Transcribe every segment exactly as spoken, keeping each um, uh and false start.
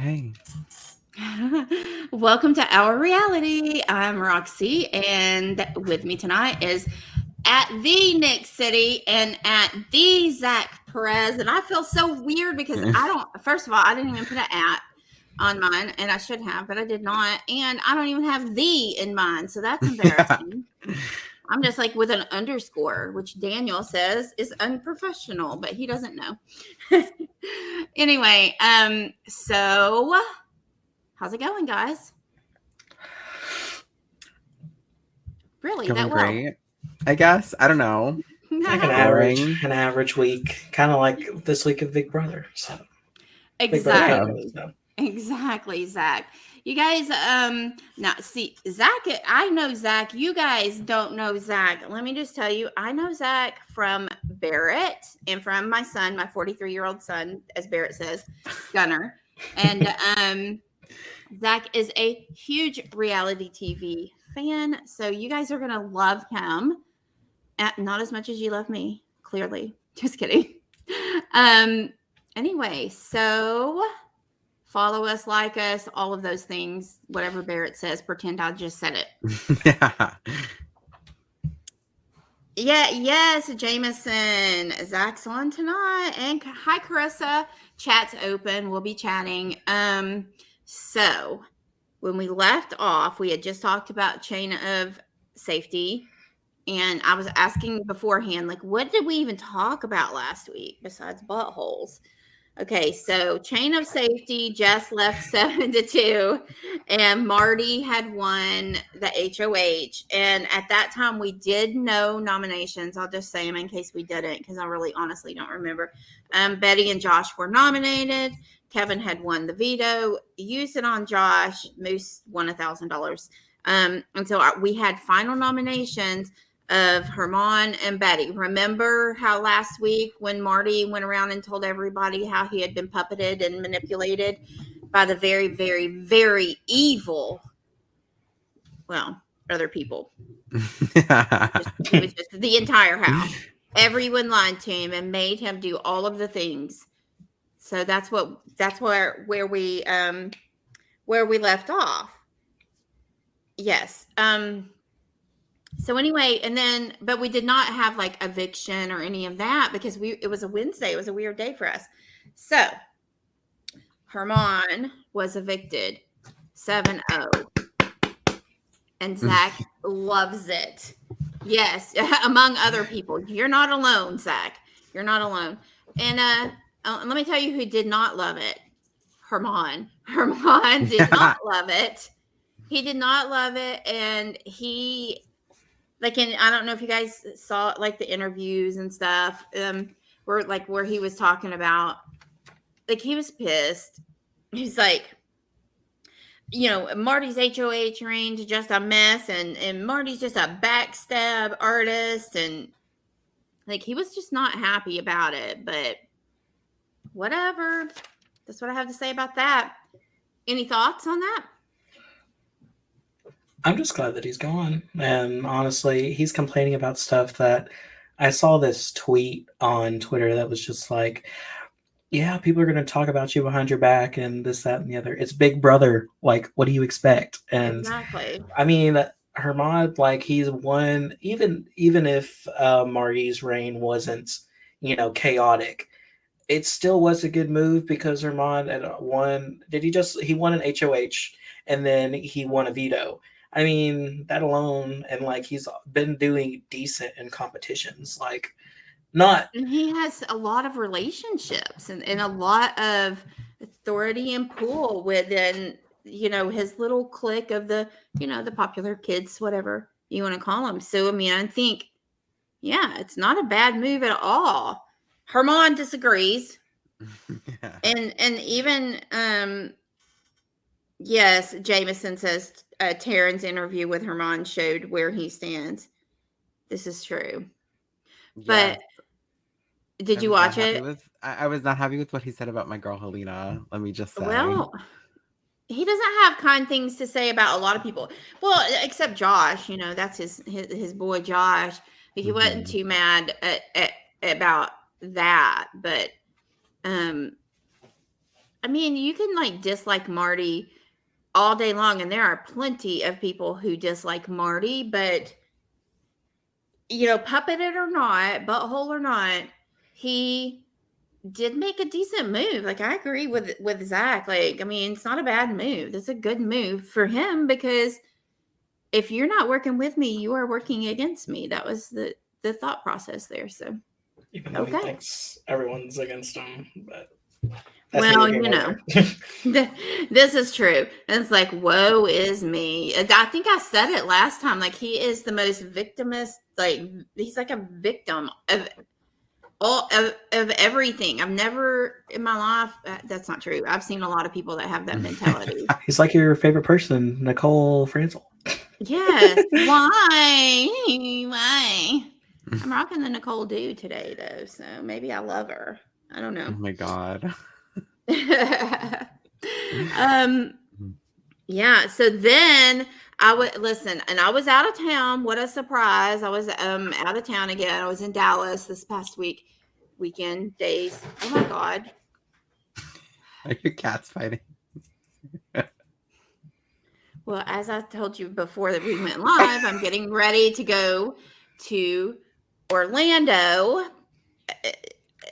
Okay. Welcome to Our Reality. I'm Roxy, and with me tonight is at the Nick City and at the Zach Perez. And I feel so weird because I don't, first of all, I didn't even put an at on mine, and I should have, but I did not. And I don't even have the in mine, so that's embarrassing. Yeah. I'm just like with an underscore, which Daniel says is unprofessional, but he doesn't know. Anyway, um, so how's it going, guys? Really, going that great, well? I guess. I don't know. No. Like an average, an average week, kind of like this week of Big Brother. So exactly, Big Brother, so. Exactly, Zach. You guys, um, now see Zach. I know Zach. You guys don't know Zach. Let me just tell you, I know Zach from Barrett and from my son, my forty-three-year-old son, as Barrett says, Gunner. And um, Zach is a huge reality T V fan, so you guys are gonna love him. At, not as much as you love me, clearly. Just kidding. Um. Anyway, so. Follow us, like us, all of those things. Whatever Barrett says, pretend I just said it. Yeah. Yeah, yes, Jameson. Zach's on tonight. And hi, Carissa. Chat's open. We'll be chatting. Um, so when we left off, we had just talked about chain of safety. And I was asking beforehand, like, what did we even talk about last week besides buttholes? Okay, so chain of safety, Jess left seven to two, and Marty had won the H O H. And at that time, we did know nominations. I'll just say them in case we didn't, because I really honestly don't remember. Um, Betty and Josh were nominated. Kevin had won the veto. Used it on Josh. Moose won one thousand dollars. Um, and so our, we had final nominations of Hermann and Betty. Remember how last week when Marty went around and told everybody how he had been puppeted and manipulated by the very, very, very evil, well, other people. Just, it was just the entire house. Everyone lied to him and made him do all of the things. So that's what that's where where we um where we left off. Yes. Um So anyway, and then, but we did not have like eviction or any of that because we, it was a Wednesday. It was a weird day for us. So Hermann was evicted seven oh and Zach loves it. Yes. Among other people. You're not alone, Zach. You're not alone. And uh, uh, let me tell you who did not love it. Hermann. Hermann did yeah. not love it. He did not love it. And he... Like, in, I don't know if you guys saw, like, the interviews and stuff um, where, like, where he was talking about, like, he was pissed. He's like, you know, Marty's H O H range is just a mess, and, and Marty's just a backstab artist, and, like, he was just not happy about it, but whatever. That's what I have to say about that. Any thoughts on that? I'm just glad that he's gone. And honestly, he's complaining about stuff that I saw this tweet on Twitter that was just like, yeah, people are going to talk about you behind your back and this, that, and the other. It's Big Brother. Like, what do you expect? And exactly. I mean, Hermann, like, he's one, even, even if uh, Marty's reign wasn't, you know, chaotic, it still was a good move because Hermann had won. Did he just, he won an H O H and then he won a veto. I mean, that alone, and, like, he's been doing decent in competitions, like, not... And he has a lot of relationships and, and a lot of authority and pull within, you know, his little clique of the, you know, the popular kids, whatever you want to call them. So, I mean, I think, yeah, it's not a bad move at all. Hermann disagrees. Yeah. And, and even, um, yes, Jameson says... Uh, Taryn's interview with Hermann showed where he stands. This is true. But yeah. did I'm you watch it? With, I, I was not happy with what he said about my girl Helena. Let me just say. Well, he doesn't have kind things to say about a lot of people. Well, except Josh. You know, that's his his, his boy Josh. But he mm-hmm. wasn't too mad at, at, about that. But um, I mean, you can like dislike Marty all day long, and there are plenty of people who dislike Marty, but you know, puppet it or not, butthole or not, he did make a decent move. Like, I agree with with Zach. Like, I mean, it's not a bad move. It's a good move for him, because if you're not working with me, you are working against me. That was the the thought process there. So, even though okay. he thinks everyone's against him, but well, you know, this is true. And it's like, woe is me. I think I said it last time. Like, he is the most victimist. Like, he's like a victim of all of, of everything. I've never in my life. Uh, that's not true. I've seen a lot of people that have that mentality. He's like your favorite person, Nicole Franzel. Yes. Why? Why? I'm rocking the Nicole do today, though. So maybe I love her. I don't know. Oh my God. um, yeah. So then I would listen, and I was out of town. What a surprise. I was um out of town again. I was in Dallas this past week, weekend days. Oh my God. Are your cats fighting? Well, as I told you before that we went live, I'm getting ready to go to Orlando.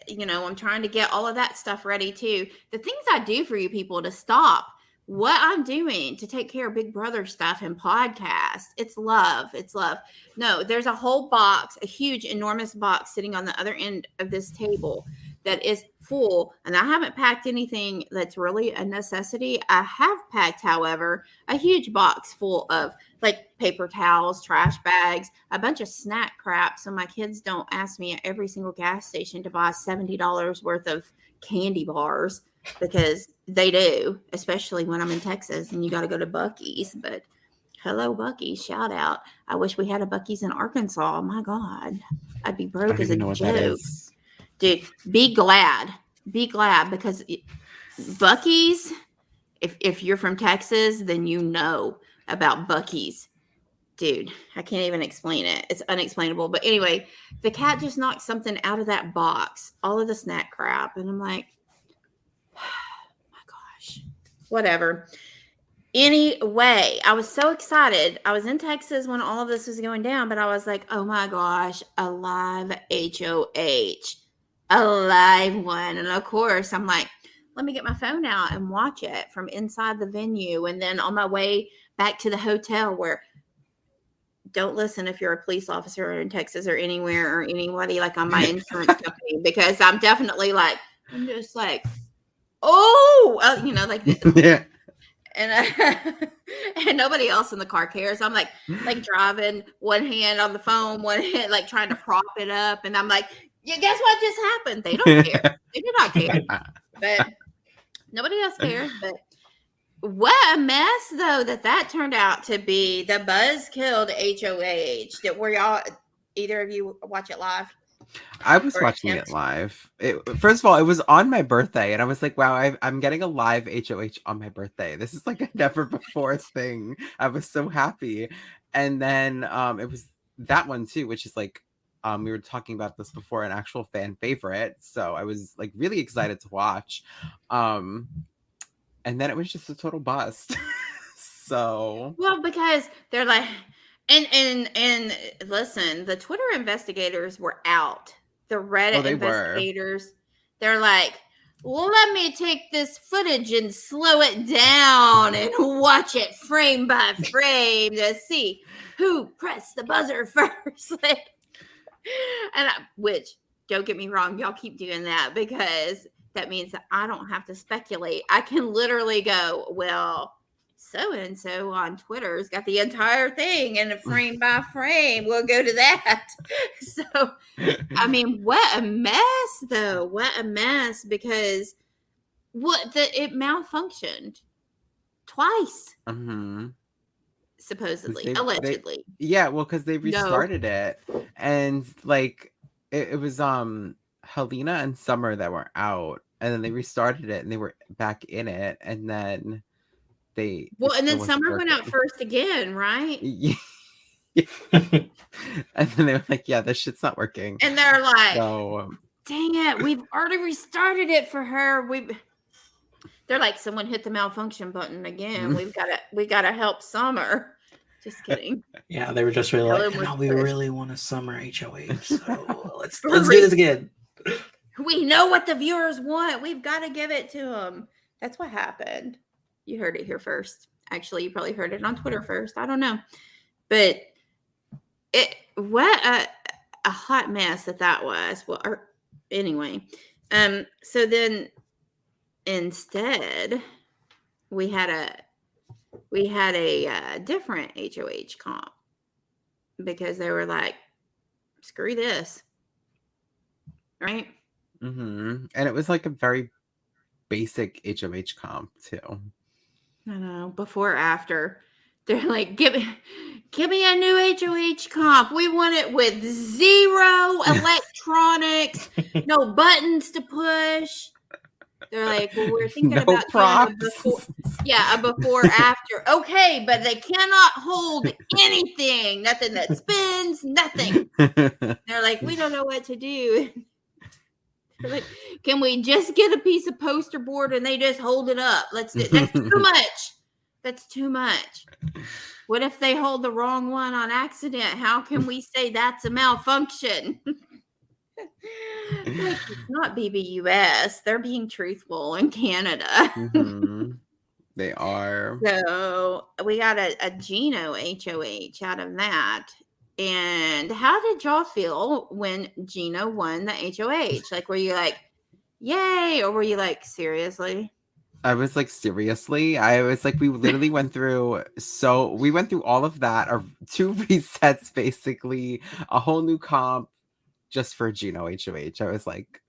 You know, I'm trying to get all of that stuff ready too. The things I do for you people to stop what I'm doing to take care of Big Brother stuff and podcast. It's love. It's love. No, there's a whole box, a huge, enormous box sitting on the other end of this table that is full. And I haven't packed anything that's really a necessity. I have packed, however, a huge box full of like paper towels, trash bags, a bunch of snack crap. So my kids don't ask me at every single gas station to buy seventy dollars worth of candy bars, because they do, especially when I'm in Texas and you got to go to Buc-ee's. But hello, Buc-ee's, shout out. I wish we had a Buc-ee's in Arkansas. My God, I'd be broke as a joke. Dude, be glad. Be glad, because Buc-ee's, if, if you're from Texas, then you know about Buc-ee's. Dude, I can't even explain it. It's unexplainable. But anyway, the cat just knocked something out of that box, all of the snack crap. And I'm like, my gosh, whatever. Anyway, I was so excited. I was in Texas when all of this was going down, but I was like, oh my gosh, a live H O H, a live one. And of course, I'm like, let me get my phone out and watch it from inside the venue. And then on my way back to the hotel, where don't listen if you're a police officer in Texas or anywhere or anybody like on my insurance company, because I'm definitely like, I'm just like, oh, uh, you know, like, yeah. And I, and nobody else in the car cares. I'm like, like driving, one hand on the phone, one hand like trying to prop it up, and I'm like, yeah, guess what just happened? They don't care. They do not care. But nobody else cares. But what a mess, though, that that turned out to be the buzzkilled H O H. That were y'all, either of you watch it live? I was watching it live. It, first of all, it was on my birthday, and I was like, wow, I, I'm getting a live H O H on my birthday. This is like a never before thing. I was so happy. And then um, it was that one too, which is like, um, we were talking about this before, an actual fan favorite. So I was like really excited to watch. Um, and then it was just a total bust. So. Well, because they're like, And and and listen, the Twitter investigators were out. The Reddit oh, they investigators, were. They're like, well, let me take this footage and slow it down and watch it frame by frame to see who pressed the buzzer first. Like, and I, which, don't get me wrong, y'all keep doing that, because that means that I don't have to speculate. I can literally go, well, so-and-so on Twitter's got the entire thing, and frame by frame, we'll go to that. So, I mean, what a mess, though. What a mess, because what the it malfunctioned twice, mm-hmm. supposedly, they, allegedly. They, yeah, well, because they restarted no. it, and like it, it was um Helena and Summer that were out, and then they restarted it, and they were back in it, and then. They, well, and then Summer went out first again, right? Yeah. And then they were like, yeah, this shit's not working. And they're like, so, um... dang it, we've already restarted it for her. We They're like, someone hit the malfunction button again. We've got to, we got to help Summer. Just kidding. Yeah, they were just really like, no, we really want a Summer H O H. So let's let's do this again. We know what the viewers want. We've got to give it to them. That's what happened. You heard it here first. Actually, you probably heard it on Twitter first. I don't know, but it what a, a hot mess that that was. Well, or, anyway, um, so then instead we had a. We had a uh, different H O H comp because they were like, screw this. Right? Mm-hmm. And it was like a very basic H O H comp, too. I know. Before or after. They're like, give me, give me a new H O H comp. We want it with zero electronics, no buttons to push. They're like, well, we're thinking no about props. Kind of a before, yeah, a before, after. Okay, but they cannot hold anything. Nothing that spins, nothing. They're like, we don't know what to do. They're like, can we just get a piece of poster board and they just hold it up? Let's do, that's too much. That's too much. What if they hold the wrong one on accident? How can we say that's a malfunction? Like, it's not B B U S. They're being truthful in Canada. Mm-hmm. They are. So we got a, a Gino H O H out of that. And how did y'all feel when Gino won the H O H? Like, were you like, yay? Or were you like, seriously? I was like, seriously? I was like, we literally went through, so we went through all of that, or two resets, basically, a whole new comp. Just for Gino H O H, I was like,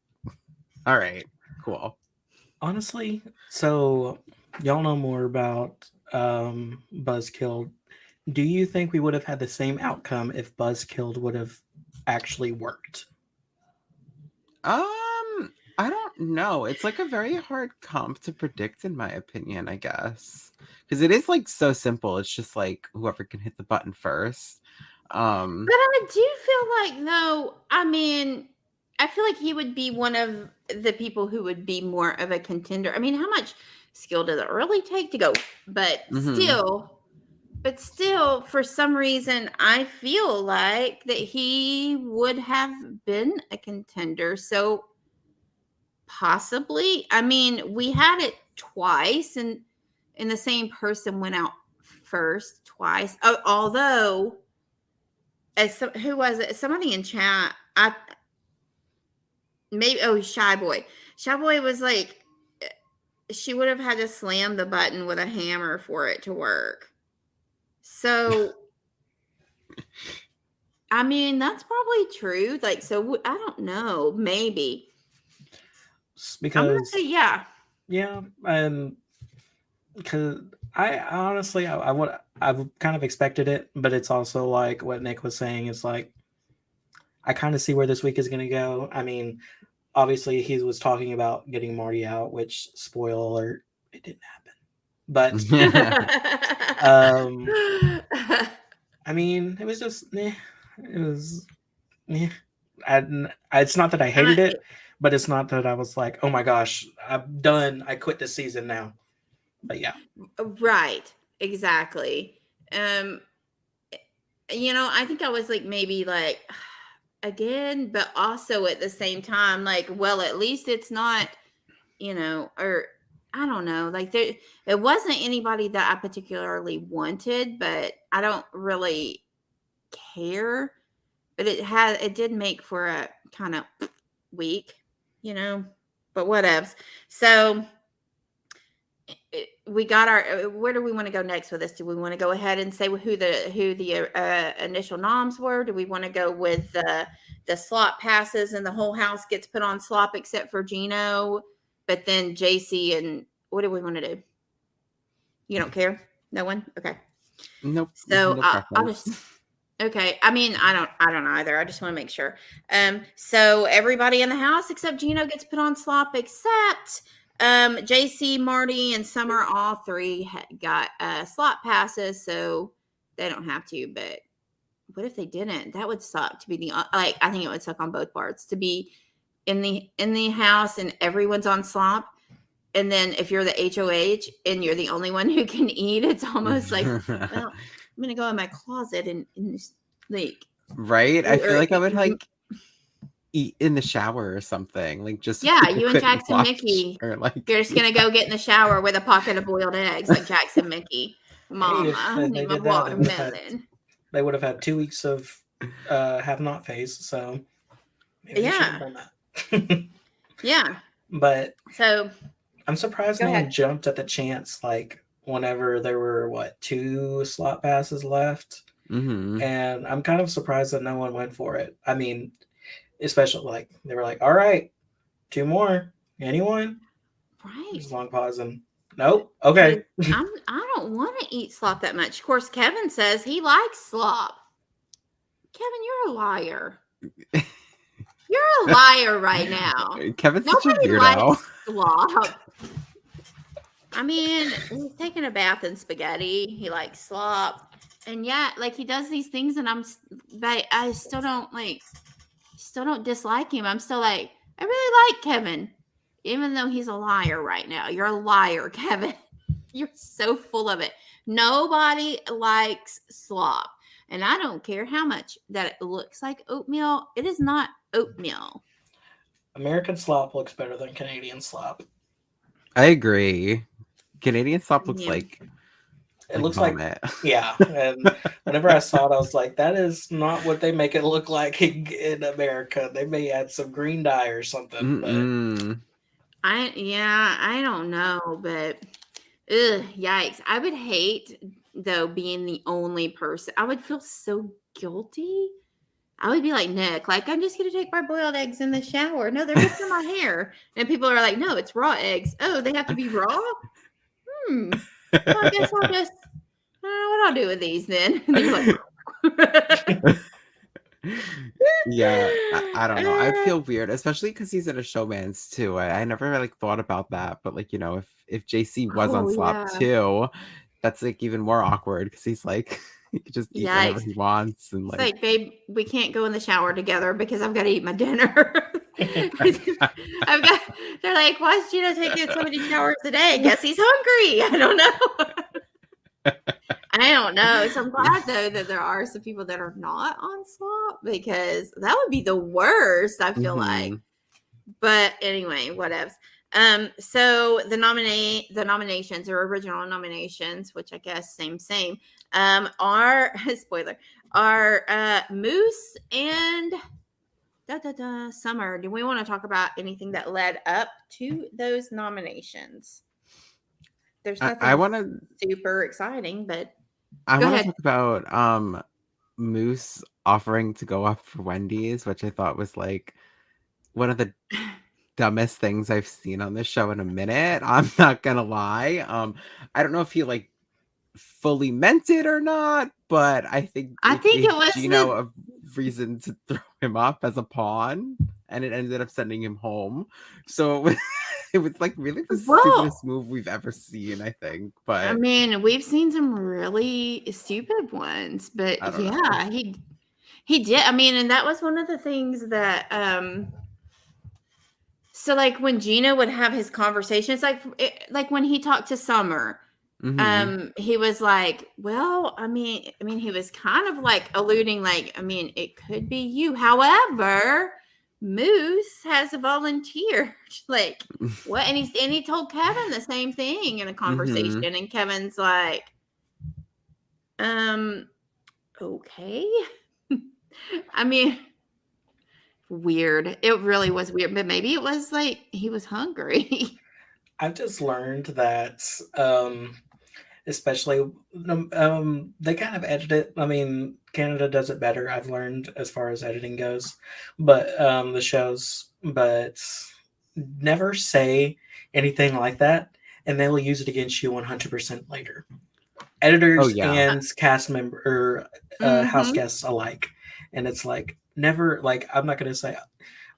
all right, cool. Honestly, so y'all know more about um, Buzzkilled. Do you think we would have had the same outcome if Buzzkilled would have actually worked? Um, I don't know. It's like a very hard comp to predict, in my opinion, I guess. Because it is like so simple. It's just like whoever can hit the button first. Um, but I do feel like, though, I mean, I feel like he would be one of the people who would be more of a contender. I mean, how much skill does it really take to go? But mm-hmm. still, but still, for some reason, I feel like that he would have been a contender. So possibly, I mean, we had it twice, and and the same person went out first twice. Oh, although. As some, who was it? Somebody in chat. I maybe oh Shy Boy. Shy Boy was like, she would have had to slam the button with a hammer for it to work. So, I mean, that's probably true. Like, so I don't know. Maybe because I'm gonna say yeah, yeah, um, because I honestly I, I would. I've kind of expected it, but it's also like what Nick was saying. It's like, I kind of see where this week is going to go. I mean, obviously he was talking about getting Marty out, which, spoiler alert, it didn't happen. But um, I mean, it was just, meh. It was, meh. I, it's not that I hated it, but it's not that I was like, oh my gosh, I'm done. I quit this season now. But yeah. Right. Exactly. Um, you know, I think I was like, maybe like, again, but also at the same time, like, well, at least it's not, you know, or I don't know, like there, it wasn't anybody that I particularly wanted, but I don't really care, but it had, it did make for a kind of week, you know, but whatevs. So we got our, where do we want to go next with this? Do we want to go ahead and say who the who the uh, initial noms were? Do we want to go with the, the slop passes and the whole house gets put on slop except for Gino, but then J C and what do we want to do? You don't care? No one? Okay. Nope. So no I'll, I'll just, okay. I mean, I don't, I don't either. I just want to make sure. Um. So everybody in the house except Gino gets put on slop except Um, J C, Marty, and Summer, all three ha- got uh, slot passes, so they don't have to. But what if they didn't? That would suck to be the like. I think it would suck on both parts to be in the in the house and everyone's on slop, And then if you're the H O H and you're the only one who can eat, it's almost like, well, I'm going to go in my closet and, and just, like. Right? I feel like I would, like, eat in the shower or something. Like, just. Yeah, you and Jackson and Mickey. Or like, you're just going to go get in the shower with a pocket of boiled eggs like Jackson Mickey. Mama, I need my watermelon. They would have had two weeks of uh, have not phase, so. Maybe yeah. That. Yeah. But. So. I'm surprised no one jumped at the chance, like, whenever there were, what, two slot passes left? Mm-hmm. And I'm kind of surprised that no one went for it. I mean, especially, like, they were like, all right, two more. Anyone? Right. Just long pause and, nope, okay. I'm, I don't want to eat slop that much. Of course, Kevin says he likes slop. Kevin, you're a liar. You're a liar right now. Kevin's Nobody such a weirdo. Likes slop. I mean, he's taking a bath in spaghetti. He likes slop. And yeah, like he does these things and I'm, but I still don't like, still don't dislike him. I'm still like, I really like Kevin, even though he's a liar right now. You're a liar, Kevin. You're so full of it. Nobody likes slop. And I don't care how much that it looks like oatmeal. It is not oatmeal. American slop looks better than Canadian slop. I agree. Canadian slop looks yeah. like it like looks vomit. Like yeah. And whenever I saw it, I was like, "That is not what they make it look like in, in America. They may add some green dye or something." But... I yeah, I don't know, but ugh, yikes! I would hate though being the only person. I would feel so guilty. I would be like Nick, like, I'm just going to take my boiled eggs in the shower. No, they're just in my hair. And people are like, no, it's raw eggs. Oh, they have to be raw? Hmm. Well, I guess I'll just, I don't know what I'll do with these then. And they're like, yeah, I, I don't know. I feel weird, especially because he's in a showman's too. I, I never like thought about that. But like, you know, if, if J C was oh, on slop yeah. too, that's like even more awkward because he's like... He could just eat yeah, whatever he wants. And like, it's like, babe, we can't go in the shower together because I've got to eat my dinner. I've got, they're like, why is Gino taking so many showers today? Guess he's hungry. I don't know. I don't know. So I'm glad, though, that there are some people that are not on slop because that would be the worst, I feel mm-hmm. like. But anyway, whatevs. Um, so the nominee, the nominations or original nominations, which I guess same, same, um, are spoiler, are, uh, Moose and da, da, da, Summer. Do we want to talk about anything that led up to those nominations? There's nothing I, I wanna, super exciting, but I want to talk about, um, Moose offering to go up for Wendy's, which I thought was like one of the dumbest things I've seen on this show in a minute. I'm not gonna lie. Um, I don't know if he like fully meant it or not, but I think I think it was Gino the... a reason to throw him up as a pawn, and it ended up sending him home. So it was, it was like really the Whoa. stupidest move we've ever seen, I think. But I mean, we've seen some really stupid ones, but yeah, know. he he did. I mean, and that was one of the things that um. So, like, when Gino would have his conversations, like, it, like when he talked to Summer, mm-hmm. um, he was like, well, I mean, I mean, he was kind of, like, alluding, like, I mean, it could be you. However, Moose has volunteered. Like, what? And, he's, and he told Kevin the same thing in a conversation. Mm-hmm. And Kevin's like, um, okay. I mean... Weird. It really was weird, but maybe it was like he was hungry. I've just learned that, um, especially um, they kind of edit it. I mean, Canada does it better. I've learned as far as editing goes, but um, the shows, but never say anything like that, and they will use it against you one hundred percent later. Editors oh, yeah. and cast member, uh, mm-hmm. house guests alike, and it's like. Never, like, I'm not going to say,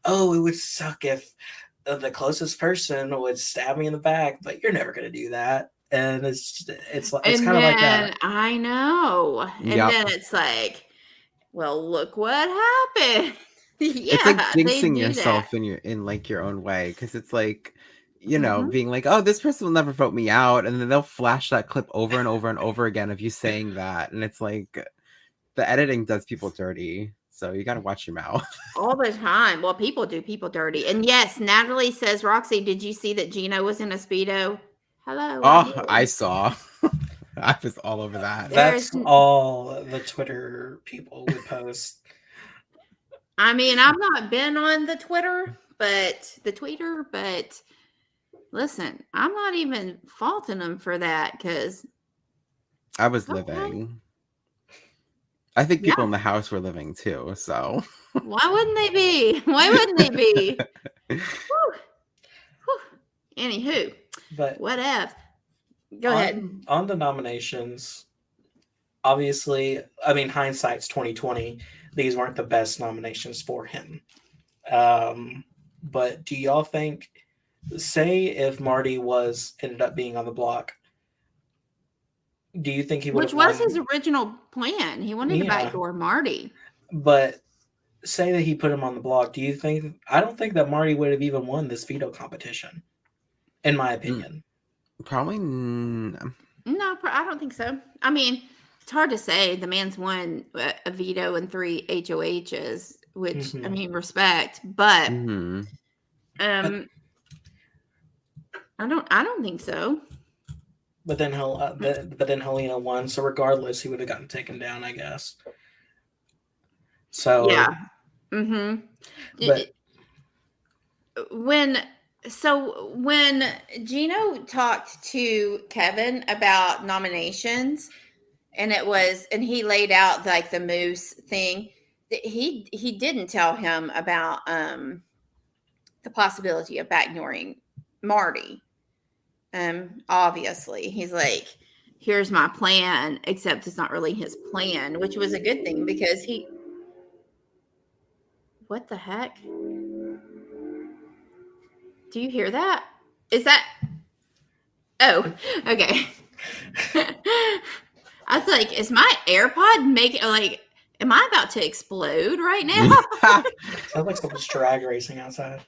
oh, it would suck if the closest person would stab me in the back, but you're never going to do that. And it's it's, it's kind of like that. I know. And yep. then it's like, well, look what happened. yeah, it's like jinxing yourself that. in your in like your own way, because it's like you know, mm-hmm. being like, oh, this person will never vote me out. And then they'll flash that clip over and over and over again of you saying that. And it's like, the editing does people dirty. So you got to watch your mouth. All the time. Well, people do people dirty. And yes, Natalie says, Roxy, did you see that Gino was in a Speedo? Hello. Oh, I saw. I was all over that. That's There's... all the Twitter people would post. I mean, I've not been on the Twitter, but the tweeter, but listen, I'm not even faulting them for that because I was okay. living. I think people yeah. in the house were living too, so. Why wouldn't they be? Why wouldn't they be? Whew. Whew. Anywho, but what if? Go on, ahead. On the nominations, obviously, I mean, hindsight's twenty twenty. These weren't the best nominations for him. Um, but do y'all think, say if Marty was, ended up being on the block, do you think he would? Which was won? His original plan. He wanted yeah. to backdoor Marty. But say that he put him on the block. Do you think? I don't think that Marty would have even won this veto competition, in my opinion. Probably no. No, I don't think so. I mean, it's hard to say. The man's won a veto and three H O H's, which mm-hmm. I mean, respect. But mm-hmm. um, but- I don't. I don't think so. But then, uh, but, but then Helena won. So regardless, he would have gotten taken down, I guess. So yeah. Mm-hmm. But when so when Gino talked to Kevin about nominations, and it was and he laid out like the Moose thing. He he didn't tell him about um, the possibility of backdooring Marty. Um, obviously he's like, here's my plan, except it's not really his plan, which was a good thing because he, what the heck? Do you hear that? Is that, oh, okay. I was like, is my AirPod making, like, am I about to explode right now? Sounds like someone's drag racing outside.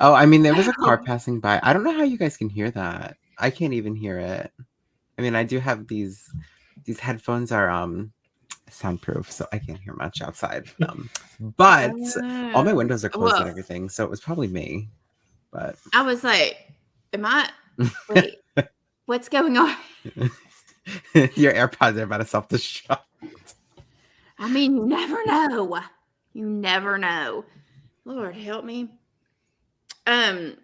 Oh, I mean, there was a car passing by. I don't know how you guys can hear that. I can't even hear it. I mean, I do have these these headphones are um soundproof, so I can't hear much outside. Um, but uh, all my windows are closed well, and everything, so it was probably me. But I was like, am I? Wait, what's going on? Your AirPods are about to self-destruct. I mean, you never know. You never know. Lord, help me. Um,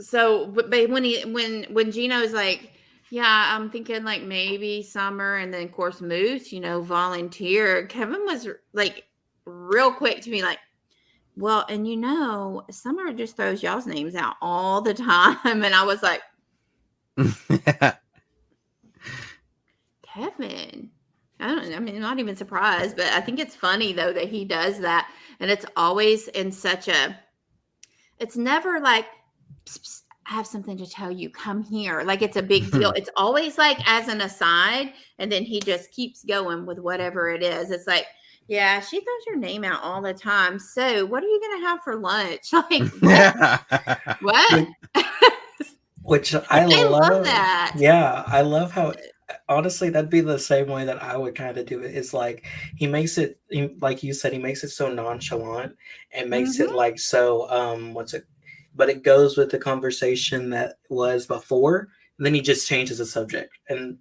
so, but when he, when, when Gino's like, yeah, I'm thinking like maybe Summer and then of course Moose, you know, volunteer. Kevin was like real quick to be like, well, and you know, Summer just throws y'all's names out all the time. And I was like, Kevin, I don't, I mean, I'm not even surprised, but I think it's funny though, that he does that. And it's always in such a, it's never like, psst, psst, I have something to tell you, come here. Like it's a big deal. It's always like as an aside. And then he just keeps going with whatever it is. It's like, yeah, she throws your name out all the time. So what are you going to have for lunch? Like what? what? Which I, I love. love that. Yeah. I love how honestly, that'd be the same way that I would kind of do it. It's like he makes it, he, like you said, he makes it so nonchalant and makes mm-hmm. it like so. Um, what's it? But it goes with the conversation that was before. And then he just changes the subject and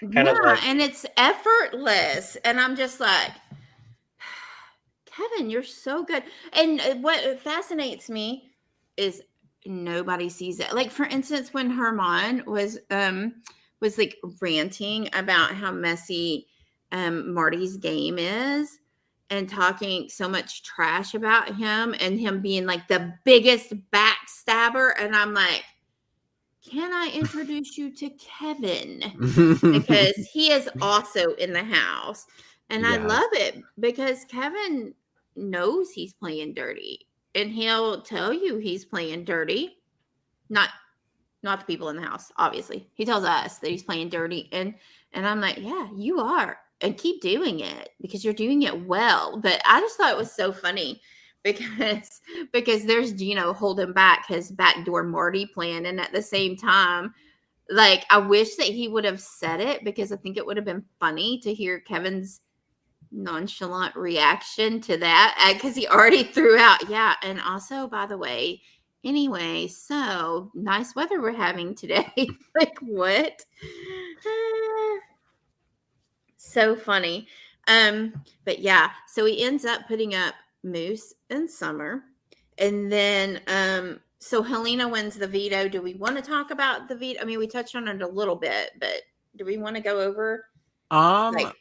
kind yeah, of like, and it's effortless. And I'm just like, Kevin, you're so good. And what fascinates me is nobody sees it. Like for instance, when Hermann was um. was like ranting about how messy um, Marty's game is and talking so much trash about him and him being like the biggest backstabber. And I'm like, can I introduce you to Kevin? Because he is also in the house. And yeah. I love it because Kevin knows he's playing dirty and he'll tell you he's playing dirty. Not Not the people in the house, obviously. He tells us that he's playing dirty. And and I'm like, yeah, you are. And keep doing it because you're doing it well. But I just thought it was so funny because because there's Gino holding back his backdoor Marty plan. And at the same time, like, I wish that he would have said it, because I think it would have been funny to hear Kevin's nonchalant reaction to that, because he already threw out, yeah, and also, by the way, anyway, so nice weather we're having today. Like, what? Uh, so funny. Um, but yeah, so he ends up putting up Moose and Summer. And then, um, so Helena wins the veto. Do we want to talk about the veto? I mean, we touched on it a little bit, but do we want to go over? Um, like,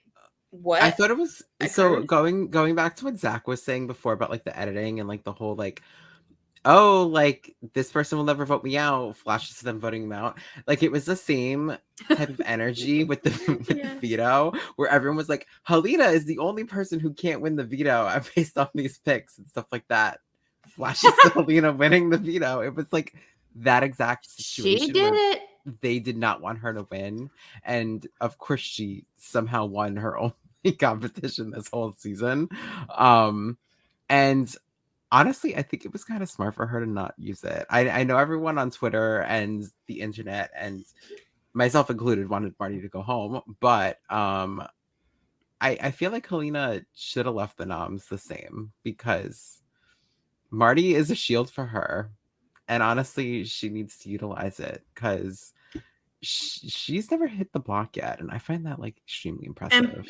what? I thought it was, I so heard. going, going back to what Zach was saying before about like the editing and like the whole, like, oh, like, this person will never vote me out, flashes to them voting them out. Like, it was the same type of energy with the, with yeah. the veto, where everyone was like, Helena is the only person who can't win the veto based on these picks and stuff like that. Flashes to Helena winning the veto. It was like that exact situation. She did it. They did not want her to win. And of course, she somehow won her only competition this whole season. Um, and honestly, I think it was kind of smart for her to not use it. I, I know everyone on Twitter and the internet and myself included wanted Marty to go home, but um, I, I feel like Helena should have left the noms the same, because Marty is a shield for her, and honestly, she needs to utilize it, because sh- she's never hit the block yet, and I find that like extremely impressive.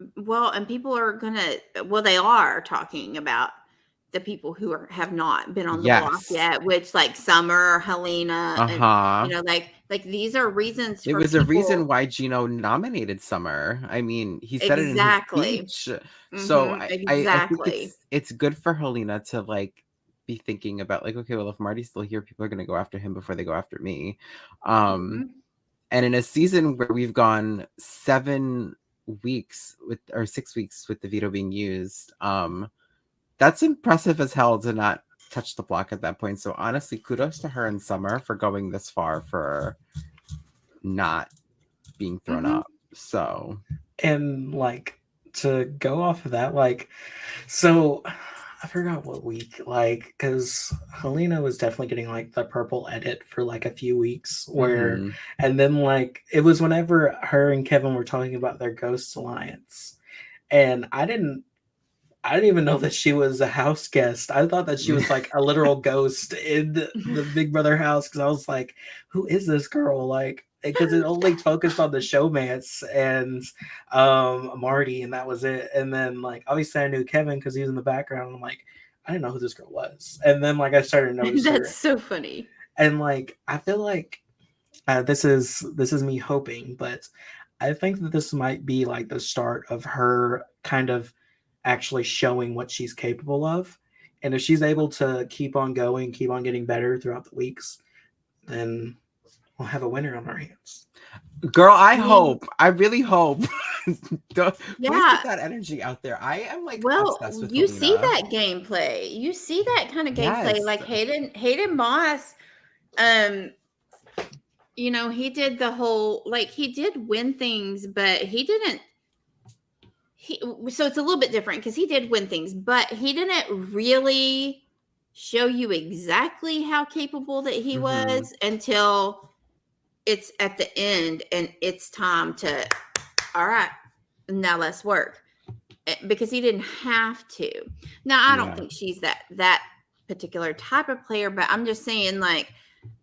And, well, and people are gonna, well, they are talking about the people who are, have not been on the yes. block yet, which like Summer, Helena, uh-huh. and, you know, like, like these are reasons. It for was people. A reason why Gino nominated Summer. I mean, he said exactly. it in his speech. Mm-hmm. So I, exactly. I, I think it's, it's good for Helena to like be thinking about like, okay, well, if Marty's still here, people are going to go after him before they go after me. Um, mm-hmm. And in a season where we've gone seven weeks with, or six weeks with the veto being used, um, that's impressive as hell to not touch the block at that point. So honestly, kudos to her and Summer for going this far, for not being thrown mm-hmm. up. So, and like, to go off of that, like, so I forgot what week, like, because Helena was definitely getting like the purple edit for like a few weeks where, mm-hmm. and then like, it was whenever her and Kevin were talking about their ghost alliance, and I didn't, I didn't even know that she was a house guest. I thought that she was like a literal ghost in the, the Big Brother house, because I was like, who is this girl? Like, because it only focused on the showmance and um, Marty, and that was it. And then like, obviously I knew Kevin because he was in the background. I'm like, I didn't know who this girl was. And then like, I started noticing That's her. So funny. And like, I feel like uh, this is, this is me hoping, but I think that this might be like the start of her kind of actually showing what she's capable of. And if she's able to keep on going, keep on getting better throughout the weeks, then we'll have a winner on our hands. Girl, I hope. I really hope. Don't yeah. put that energy out there. I am like, well, obsessed with you Helena. See that gameplay. You see that kind of gameplay. Yes. Like Hayden, Hayden Moss, um, you know, he did the whole, like, he did win things, but he didn't He, so it's a little bit different because he did win things, but he didn't really show you exactly how capable that he mm-hmm. was until it's at the end and it's time to, all right, now let's work, because he didn't have to. Now, I yeah. don't think she's that, that particular type of player, but I'm just saying, like,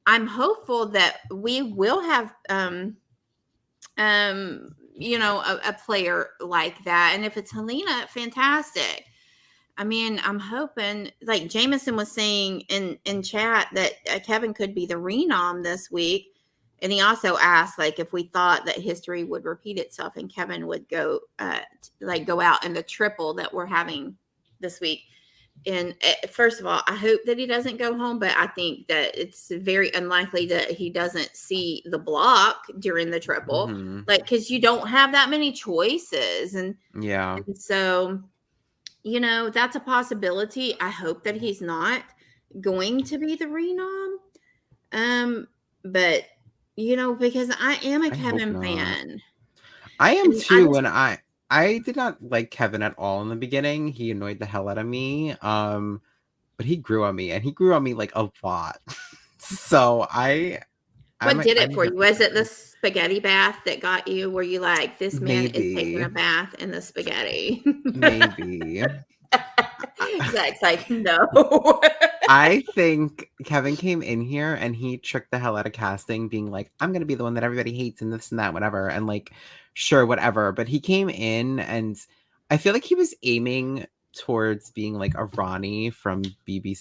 I'm hopeful that we will have, um, um, you know, a, a player like that. And if it's Helena, fantastic. I mean, I'm hoping, like Jameson was saying in, in chat, that uh, Kevin could be the renom this week. And he also asked, like, if we thought that history would repeat itself and Kevin would go, uh, like, go out in the triple that we're having this week. And uh, first of all, I hope that he doesn't go home, but I think that it's very unlikely that he doesn't see the block during the triple, mm-hmm. like, because you don't have that many choices, and yeah, and so, you know, that's a possibility. I hope that he's not going to be the renom, um, but you know, because I am a I Kevin fan. I am I mean, too, I just, and I I did not like Kevin at all in the beginning. He annoyed the hell out of me. Um, but he grew on me, and he grew on me like a lot. So I. What I'm, did it I'm, for you? Was it the spaghetti bath that got you? Were you like, this man maybe. is taking a bath in the spaghetti? Maybe. Zach's like, no. I think Kevin came in here and he tricked the hell out of casting, being like, I'm going to be the one that everybody hates and this and that, whatever. And like, sure, whatever. But he came in and I feel like he was aiming towards being like a Ronnie from B B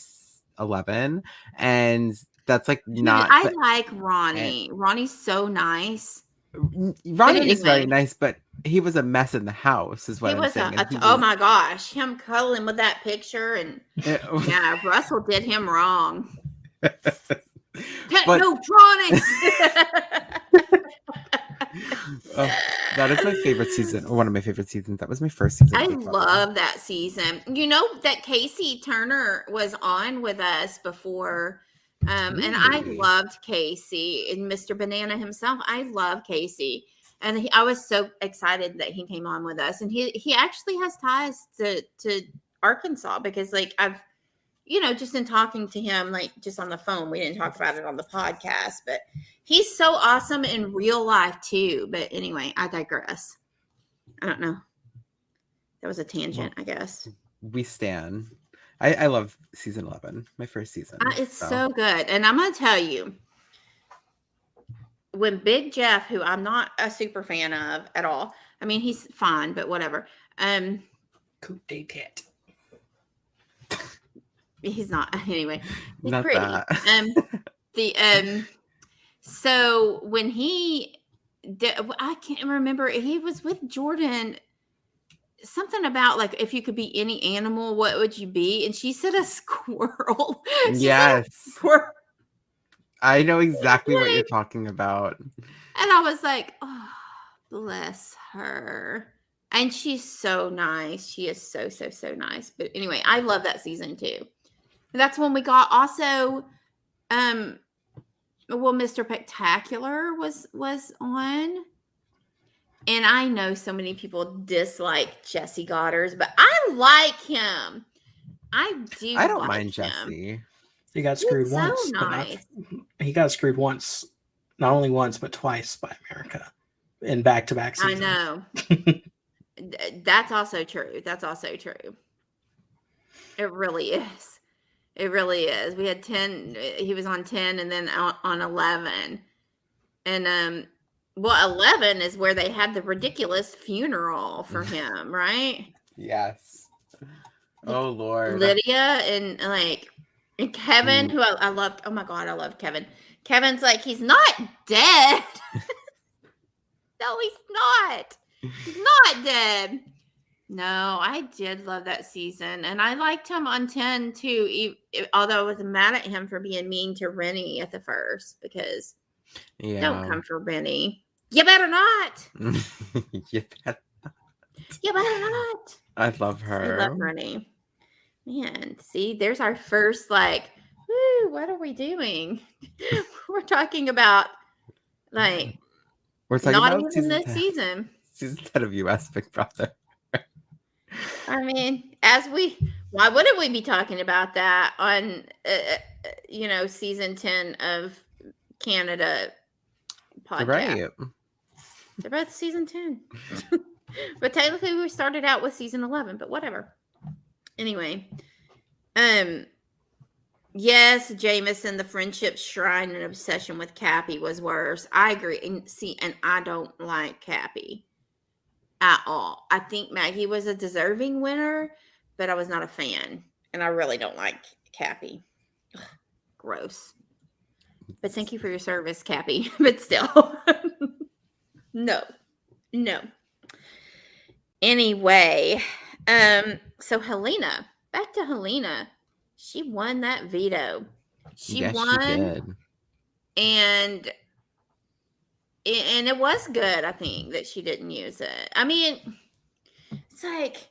eleven. And that's like not. I the, like Ronnie. And, Ronnie's so nice. Ronnie anyway. is very nice, but he was a mess in the house, is what he I'm was saying. A, a, he oh was, my gosh, him cuddling with that picture, and it, yeah, Russell did him wrong. Technotronics. Oh, that is my favorite season, or one of my favorite seasons. That was my first season. I love that season. You know that Casey Turner was on with us before. Um, and I loved Casey and Mister Banana himself. I love Casey. And he, I was so excited that he came on with us. And he, he actually has ties to, to Arkansas because, like, I've, you know, just in talking to him, like, just on the phone, we didn't talk about it on the podcast. But he's so awesome in real life, too. But anyway, I digress. I don't know. That was a tangent, well, I guess. We stan. I, I love season eleven, my first season. Uh, it's so. so good. And I'm going to tell you, when Big Jeff, who I'm not a super fan of at all. I mean, he's fine, but whatever. Um, Coup de tête. He's not. Anyway, he's not pretty. um, the, um, so when he, did, I can't remember. He was with Jordan. Something about like if you could be any animal, what would you be? And she said a squirrel. Yes, a squirrel. I know exactly like, what you're talking about. And I was like, oh, bless her. And she's so nice. She is so so so nice. But anyway, I love that season too. And that's when we got also, um, well, Mister Spectacular was was on. And I know so many people dislike Jesse Goddard's, but I like him. I do. I don't like mind him. Jesse. He got screwed He's once. So nice. not, he got screwed once, not only once, but twice by America in back to back seasons. I know. That's also true. That's also true. It really is. It really is. We had ten. He was on ten, and then on eleven, and um. Well, eleven is where they had the ridiculous funeral for him, right? Yes. Oh, Lord. Lydia and, like, and Kevin, mm. who I, I loved. Oh, my God, I love Kevin. Kevin's like, he's not dead. No, he's not. He's not dead. No, I did love that season. And I liked him on ten, too, although I was mad at him for being mean to Renny at the first because yeah. don't come for Renny. You better not. you, better not. you better not. I love her. I love Renny. Man, see, there's our first, like, woo, what are we doing? We're talking about, like, We're talking not about even season this ten. season. Season ten of U S Big Brother. I mean, as we, why wouldn't we be talking about that on, uh, you know, season ten of Canada podcast? Right. They're both season ten. But technically we started out with season eleven, but whatever. Anyway, um yes, Jameson, the friendship shrine and obsession with Cappy was worse. I agree. And see, and I don't like Cappy at all. I think Maggie was a deserving winner, but I was not a fan. And I really don't like Cappy. Ugh, gross. But thank you for your service, Cappy. But still. no. No. Anyway. Um, so Helena. Back to Helena. She won that veto. She yes, won. She did. And, and it was good, I think, that she didn't use it. I mean, it's like,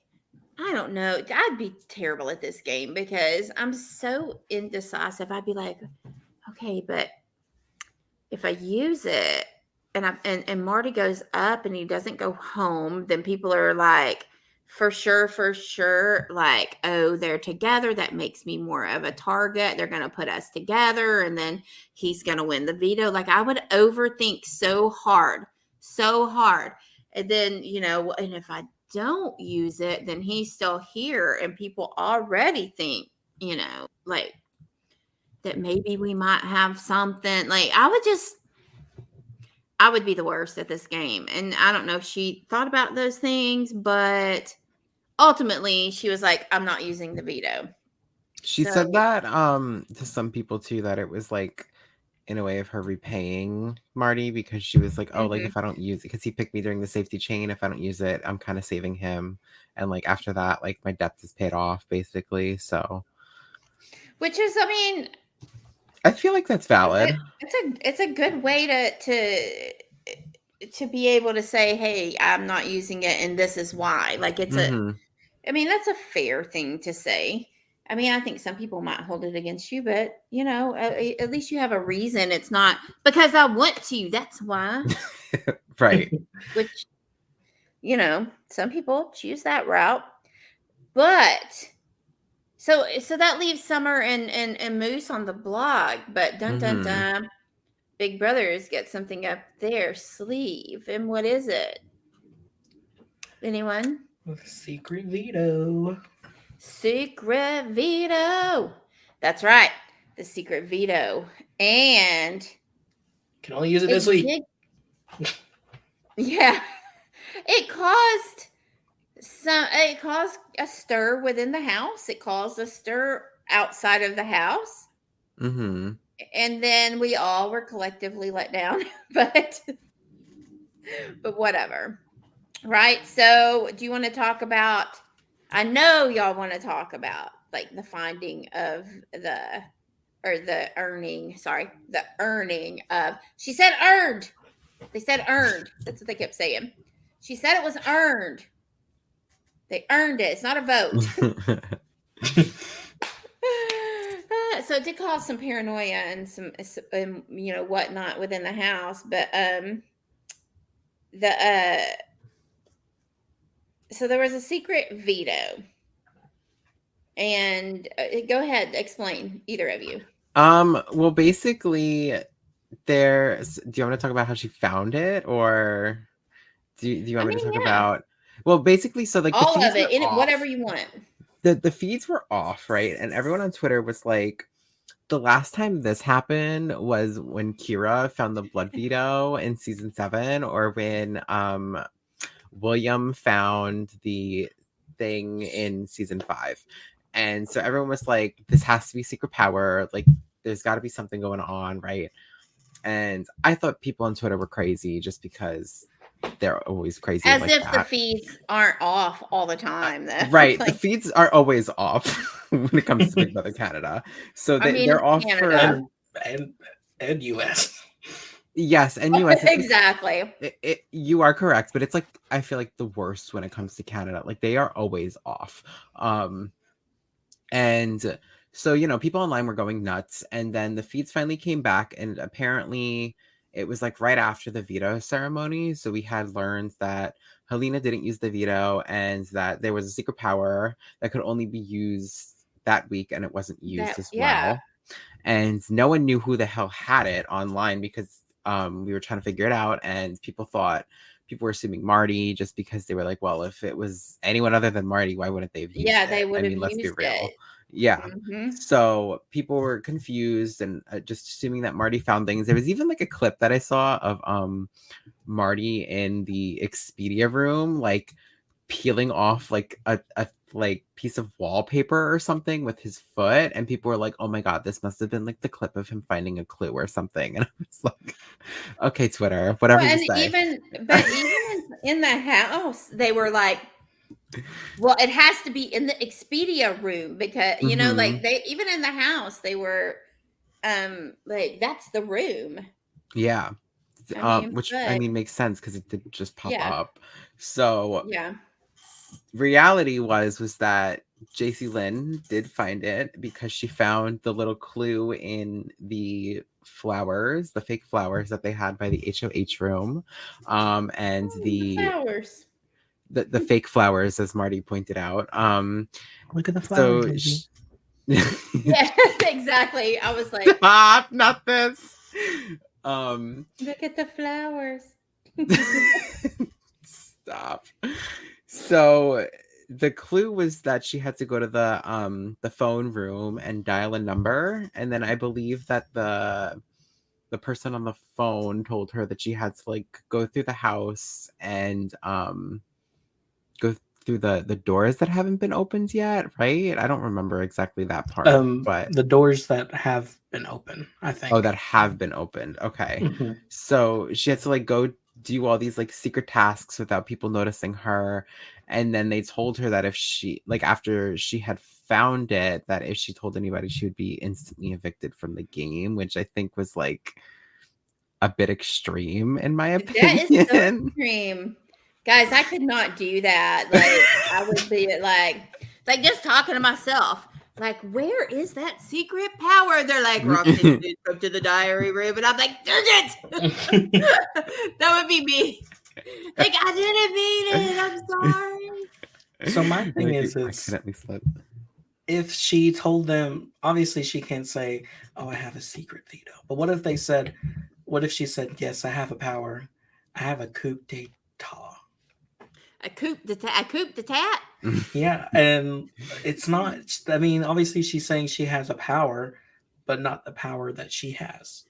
I don't know. I'd be terrible at this game because I'm so indecisive. I'd be like, okay, but if I use it, and I and, and Marty goes up and he doesn't go home, then people are like, for sure, for sure, like, oh, they're together. That makes me more of a target. They're going to put us together, and then he's going to win the veto. Like, I would overthink so hard, so hard. And then, you know, and if I don't use it, then he's still here, and people already think, you know, like, that maybe we might have something. Like, I would just, I would be the worst at this game. And I don't know if she thought about those things, but ultimately she was like, I'm not using the veto. She so, said that um to some people too, that it was like in a way of her repaying Marty, because she was like, oh, mm-hmm. like if I don't use it, because he picked me during the safety chain, if I don't use it, I'm kind of saving him, and like after that, like my debt is paid off basically. So, which is, I mean, I feel like that's valid. It, it's a it's a good way to to to be able to say, hey, I'm not using it, and this is why. Like, it's mm-hmm. a, I mean, that's a fair thing to say. I mean, I think some people might hold it against you, but, you know, at, at least you have a reason. It's not because I want to. That's why. Right. Which, you know, some people choose that route. But so so that leaves Summer and, and, and Moose on the blog. But dun, dun, mm-hmm. dun, Big Brother's got something up their sleeve. And what is it? Anyone? Secret veto. Secret veto. That's right. The secret veto. And can only use it, it this week. Did, yeah. It caused some it caused a stir within the house. It caused a stir outside of the house. Mm-hmm. And then we all were collectively let down. But but whatever. Right? So do you want to talk about, I know y'all want to talk about like the finding of the, or the earning, sorry, the earning of, she said earned. They said earned. That's what they kept saying. She said it was earned. They earned it. It's not a vote. uh, so it did cause some paranoia and some, and, you know, whatnot within the house. But um, the, uh, so there was a secret veto, and uh, go ahead, explain, either of you. Um, well, basically, there's. Do you want to talk about how she found it, or do you, do you want I me mean, to talk yeah. about? Well, basically, so like all the of it, it whatever you want. The the feeds were off, right? And everyone on Twitter was like, the last time this happened was when Kira found the blood veto in season seven, or when um. William found the thing in season five. And so everyone was like, this has to be secret power. Like, there's got to be something going on, right? And I thought people on Twitter were crazy just because they're always crazy. As like if that. The feeds aren't off all the time, though. Right. Like, the feeds are always off when it comes to Big Brother Canada. So they, I mean, they're off Canada. for... And, and, and U S Yes, and U S Exactly. It, it, you are correct, but it's like, I feel like the worst when it comes to Canada. Like, they are always off. Um, and so, you know, people online were going nuts. And then the feeds finally came back, and apparently it was like right after the veto ceremony. So we had learned that Helena didn't use the veto, and that there was a secret power that could only be used that week, and it wasn't used that, as yeah. well. And no one knew who the hell had it online, because Um, we were trying to figure it out, and people thought, people were assuming Marty, just because they were like, well, if it was anyone other than Marty, why wouldn't they have used yeah, it? Yeah, they would I mean, have let's used be real. It. Yeah. Mm-hmm. So people were confused and uh, just assuming that Marty found things. There was even like a clip that I saw of um, Marty in the Expedia room, like peeling off like a, a like piece of wallpaper or something with his foot, and people were like, oh my god, this must have been like the clip of him finding a clue or something. And I was like, okay, Twitter, whatever. Well, and you say. even but even in the house they were like, well, it has to be in the Expedia room, because you mm-hmm. know, like, they even in the house they were um like, that's the room. Yeah. I mean, um, which but, I mean makes sense, because it did just pop yeah. up. So yeah, reality was was that J C Lynn did find it, because she found the little clue in the flowers, the fake flowers that they had by the H O H room, um, and oh, the, the flowers, the, the fake flowers, as Marty pointed out. Um, Look at the flowers. So she... yeah, exactly. I was like, stop, not this. Um, Look at the flowers. Stop. So the clue was that she had to go to the um the phone room and dial a number, and then I believe that the the person on the phone told her that she had to like go through the house and um go through the the doors that haven't been opened yet, right? I don't remember exactly that part, um, but the doors that have been open, I think. Oh, that have been opened. Okay, mm-hmm. So she had to like go do all these like secret tasks without people noticing her, and then they told her that if she like after she had found it, that if she told anybody she would be instantly evicted from the game, which I think was like a bit extreme in my opinion. That is so extreme, guys. I could not do that. Like I would be like like just talking to myself, like, where is that secret power? They're like, Roxy, you go to the diary room. And I'm like, there's it. That would be me. Like, I didn't mean it. I'm sorry. So my thing is, is if she told them, obviously she can't say, oh, I have a secret veto. But what if they said, what if she said, yes, I have a power. I have a coup d'etat. A coup d'etat? A coup d'etat? Yeah, and it's not, I mean, obviously she's saying she has a power, but not the power that she has.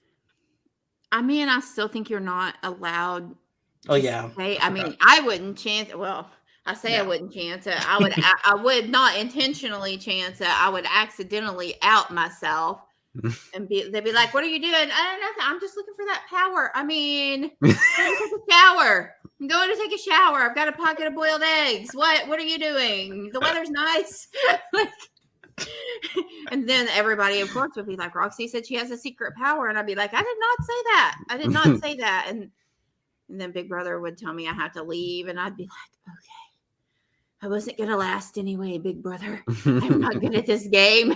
I mean, I still think you're not allowed. Oh, yeah. Say, I mean, I wouldn't chance, well, I say yeah. I wouldn't chance it. I would, I, I would not intentionally chance it. I would accidentally out myself and be, they'd be like, what are you doing? I don't know. I'm just looking for that power. I mean, power. I'm going to take a shower. I've got a pocket of boiled eggs. What What are you doing? The weather's nice. Like, and then everybody, of course, would be like, Roxy said she has a secret power. And I'd be like, I did not say that. I did not say that. And, and then Big Brother would tell me I had to leave. And I'd be like, okay, I wasn't going to last anyway, Big Brother. I'm not good at this game.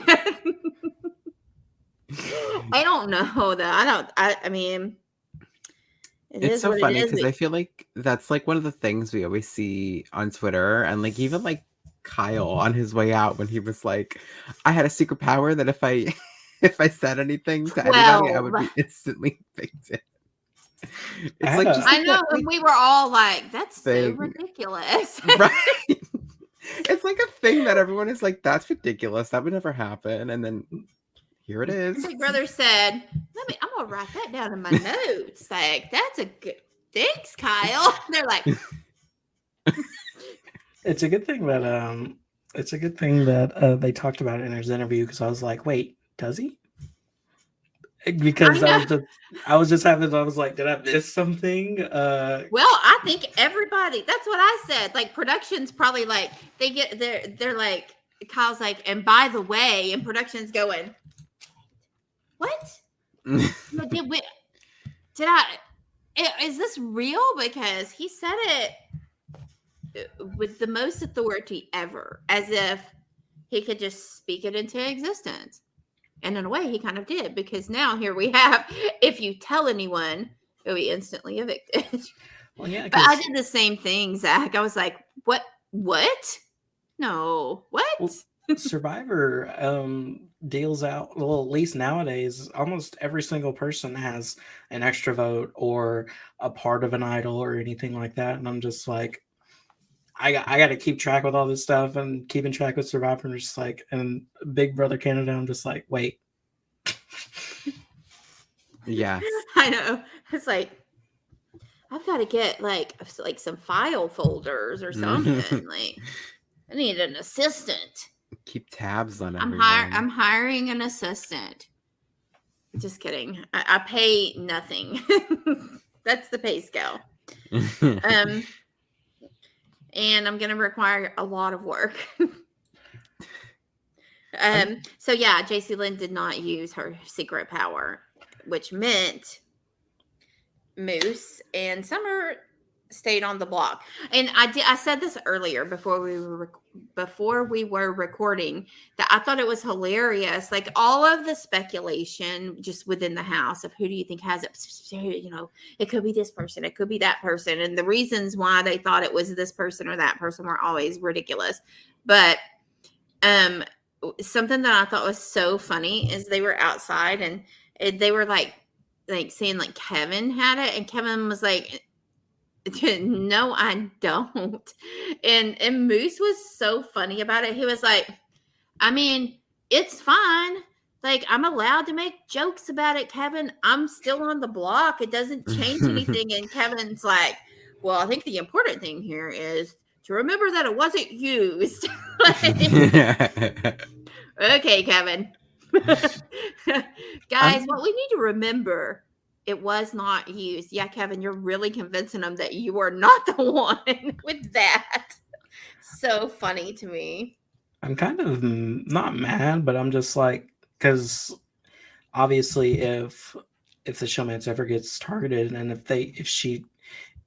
I don't know, though. I don't, I, I mean... It it's so funny because it I feel like that's like one of the things we always see on Twitter, and like even like Kyle on his way out when he was like, I had a secret power that if I if I said anything to twelve anybody, I would be instantly evicted. It's I like just I like know that, like, we were all like, that's thing. So ridiculous. Right. It's like a thing that everyone is like, that's ridiculous. That would never happen. And then here it is. Big Brother said, "Let me. I'm gonna write that down in my notes. Like, that's a good. Thanks, Kyle." They're like, "It's a good thing that um, it's a good thing that uh, they talked about it in his interview." Because I was like, "Wait, does he?" Because I, I was just, I was just having, I was like, "Did I miss something?" Uh, well, I think everybody. That's what I said. Like, production's probably like they get they're they're like Kyle's like, and by the way, and production's going. What? did we? Did I? Is this real? Because he said it with the most authority ever, as if he could just speak it into existence. And in a way, he kind of did, because now here we have, if you tell anyone, you'll be instantly evicted. Well, yeah, but I did the same thing, Zach. I was like, what? What? No. What? Well, Survivor um, deals out, well, at least nowadays, almost every single person has an extra vote or a part of an idol or anything like that. And I'm just like, I got, I got to keep track with all this stuff and keeping track with Survivor. And just like, and Big Brother Canada, I'm just like, wait. Yeah, I know. It's like, I've got to get like, like some file folders or something. Like, I need an assistant. Keep tabs on everyone. I'm, hire- I'm hiring an assistant. Just kidding. I, I pay nothing. That's the pay scale. um, and I'm going to require a lot of work. um. So yeah, J C Lynn did not use her secret power, which meant Moose and Summer stayed on the block. And I did, I said this earlier before we were before we were recording, that I thought it was hilarious. Like, all of the speculation just within the house of who do you think has it, you know, it could be this person, it could be that person. And the reasons why they thought it was this person or that person were always ridiculous. But um, something that I thought was so funny is they were outside and they were like, like saying like Kevin had it. And Kevin was like, no, I don't. And and Moose was so funny about it. He was like, I mean, it's fine. Like, I'm allowed to make jokes about it, Kevin. I'm still on the block. It doesn't change anything. And Kevin's like, well, I think the important thing here is to remember that it wasn't used. Like, okay, Kevin. Guys, what we need to remember, it was not used. Yeah, Kevin, you're really convincing them that you are not the one with that. So funny to me. I'm kind of not mad, but I'm just like, because obviously if if the showman's ever gets targeted, and if they if she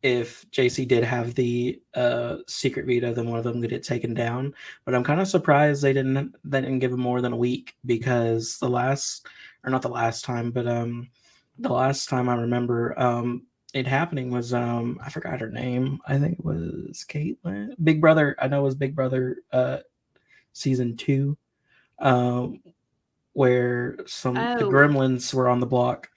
if J C did have the uh, secret veto, then one of them could get taken down. But I'm kind of surprised they didn't they didn't give him more than a week, because the last or not the last time, but um. The last time I remember um, it happening was, um, I forgot her name. I think it was Caitlin. Big Brother. I know it was Big Brother uh, season two, um, where some oh. the gremlins were on the block.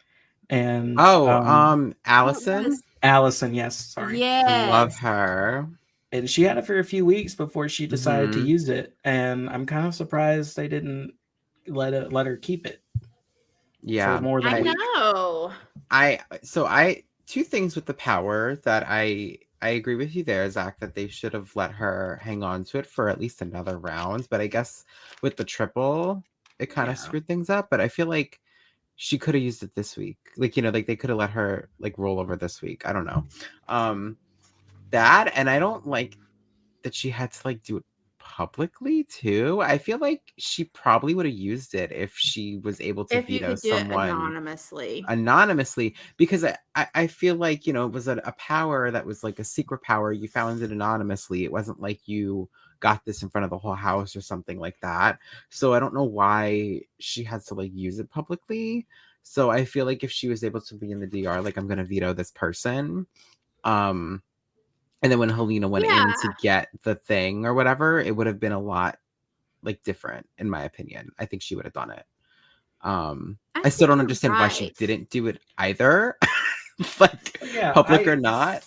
And Oh, um, um Allison? Was... Allison, yes. Sorry. Yeah. I love her. And she had it for a few weeks before she decided mm-hmm. to use it. And I'm kind of surprised they didn't let it, let her keep it. Yeah, more than I know. I so I two things with the power that I I agree with you there, Zach, that they should have let her hang on to it for at least another round. But I guess with the triple, it kind of yeah. screwed things up. But I feel like she could have used it this week. Like, you know, like they could have let her like roll over this week. I don't know. Um, that and I don't like that she had to like do it publicly too. I feel like she probably would have used it if she was able to if veto you could do someone it anonymously. Anonymously, because I, I feel like, you know, it was a, a power that was like a secret power. You found it anonymously. It wasn't like you got this in front of the whole house or something like that. So I don't know why she has to like use it publicly. So I feel like if she was able to be in the D R, like, I'm gonna veto this person. Um, And then when Helena went yeah. in to get the thing or whatever, it would have been a lot like different, in my opinion. I think she would have done it. Um, I, I still don't understand right. why she didn't do it either, like yeah, public I, or not.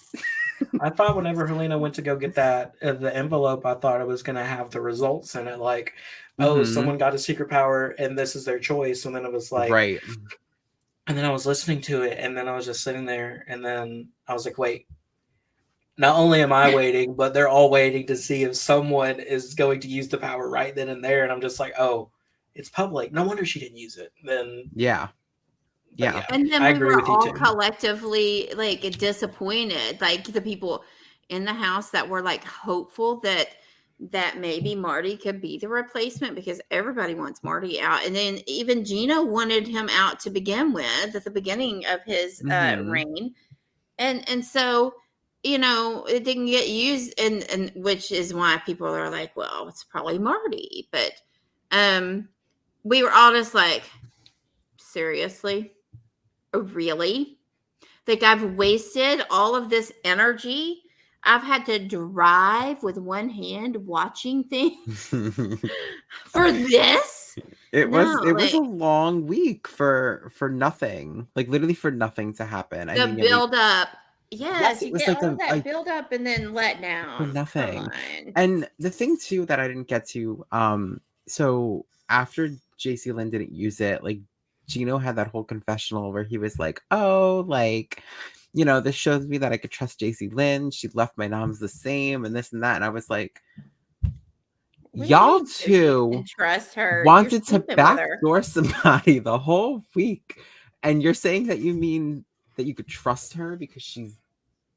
I thought whenever Helena went to go get that uh, the envelope, I thought it was going to have the results in it, like, oh, mm-hmm. someone got a secret power and this is their choice. And then it was like, right. And then I was listening to it, and then I was just sitting there, and then I was like, wait. Not only am I waiting, but they're all waiting to see if someone is going to use the power right then and there. And I'm just like, oh, it's public. No wonder she didn't use it. Then yeah. Yeah. yeah. And then I we were all collectively like disappointed. Like the people in the house that were like hopeful that that maybe Marty could be the replacement, because everybody wants Marty out. And then even Gino wanted him out to begin with at the beginning of his mm-hmm. uh, reign. And and so you know, it didn't get used, and, and which is why people are like, well, it's probably Marty. But um, we were all just like, seriously? Really? Like, I've wasted all of this energy. I've had to drive with one hand watching things for this. It no, was it like, was a long week for for nothing. Like, literally for nothing to happen. The I mean, build up. Yes, yes, you it was get like all a, that like, build up and then let down. Nothing. And the thing too that I didn't get to, um, so after J C Lynn didn't use it, like Gino had that whole confessional where he was like, "Oh, like, you know, this shows me that I could trust J C Lynn. She left my noms the same, and this and that." And I was like, we "Y'all two trust her. Wanted to backdoor somebody the whole week, and you're saying that you mean." That you could trust her because she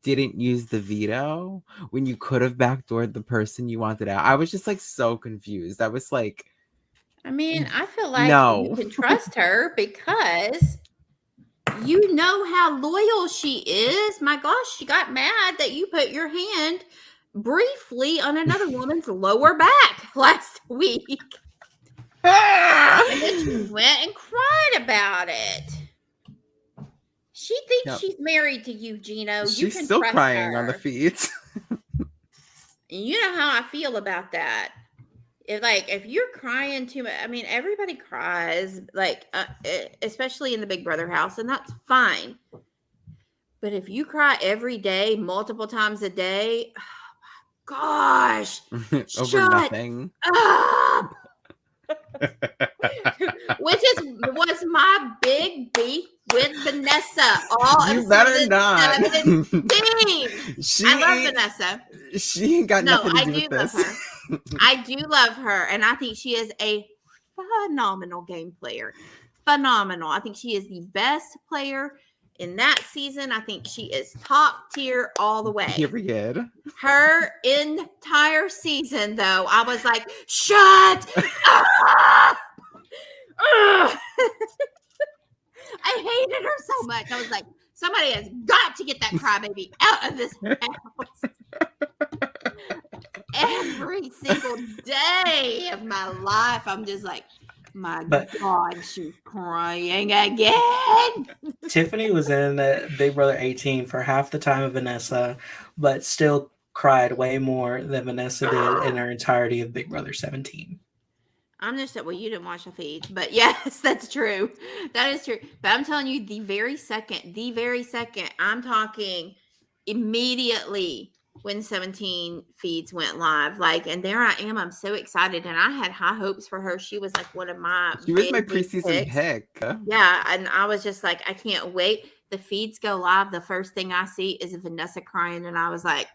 didn't use the veto when you could have backdoored the person you wanted out. I was just like so confused. I was like, I mean, I feel like no. You can trust her because You know how loyal she is. My gosh, she got mad that you put your hand briefly on another woman's lower back last week. And then she went and cried about it. She thinks yep. she's married to you, Gino. You she's can still crying her. on the feeds. You know how I feel about that. If, like, if you're crying too much, I mean, everybody cries, like, uh, especially in the Big Brother house, and that's fine. But if you cry every day, multiple times a day, oh, my gosh. Over nothing. Up. Which is was my big beef with Vanessa. All you better not. she I love Vanessa. She ain't got no, nothing to I do, do with love this. Her. I do love her, and I think she is a phenomenal game player. Phenomenal. I think she is the best player in that season. I think she is top tier all the way. Period. Her entire season, though, I was like, shut up! I hated her so much. I was like, somebody has got to get that crybaby out of this house. Every single day of my life, I'm just like, my but, God, she's crying again. Tiffany was in Big Brother eighteen for half the time of Vanessa, but still cried way more than Vanessa did in her entirety of Big Brother seventeen. I'm just well, you didn't watch the feed, but yes, that's true. That is true. But I'm telling you, the very second, the very second, I'm talking immediately when seventeen feeds went live, like, and there I am. I'm so excited, and I had high hopes for her. She was like one of my. She was my preseason pick. Yeah, and I was just like, I can't wait. The feeds go live. The first thing I see is Vanessa crying, and I was like,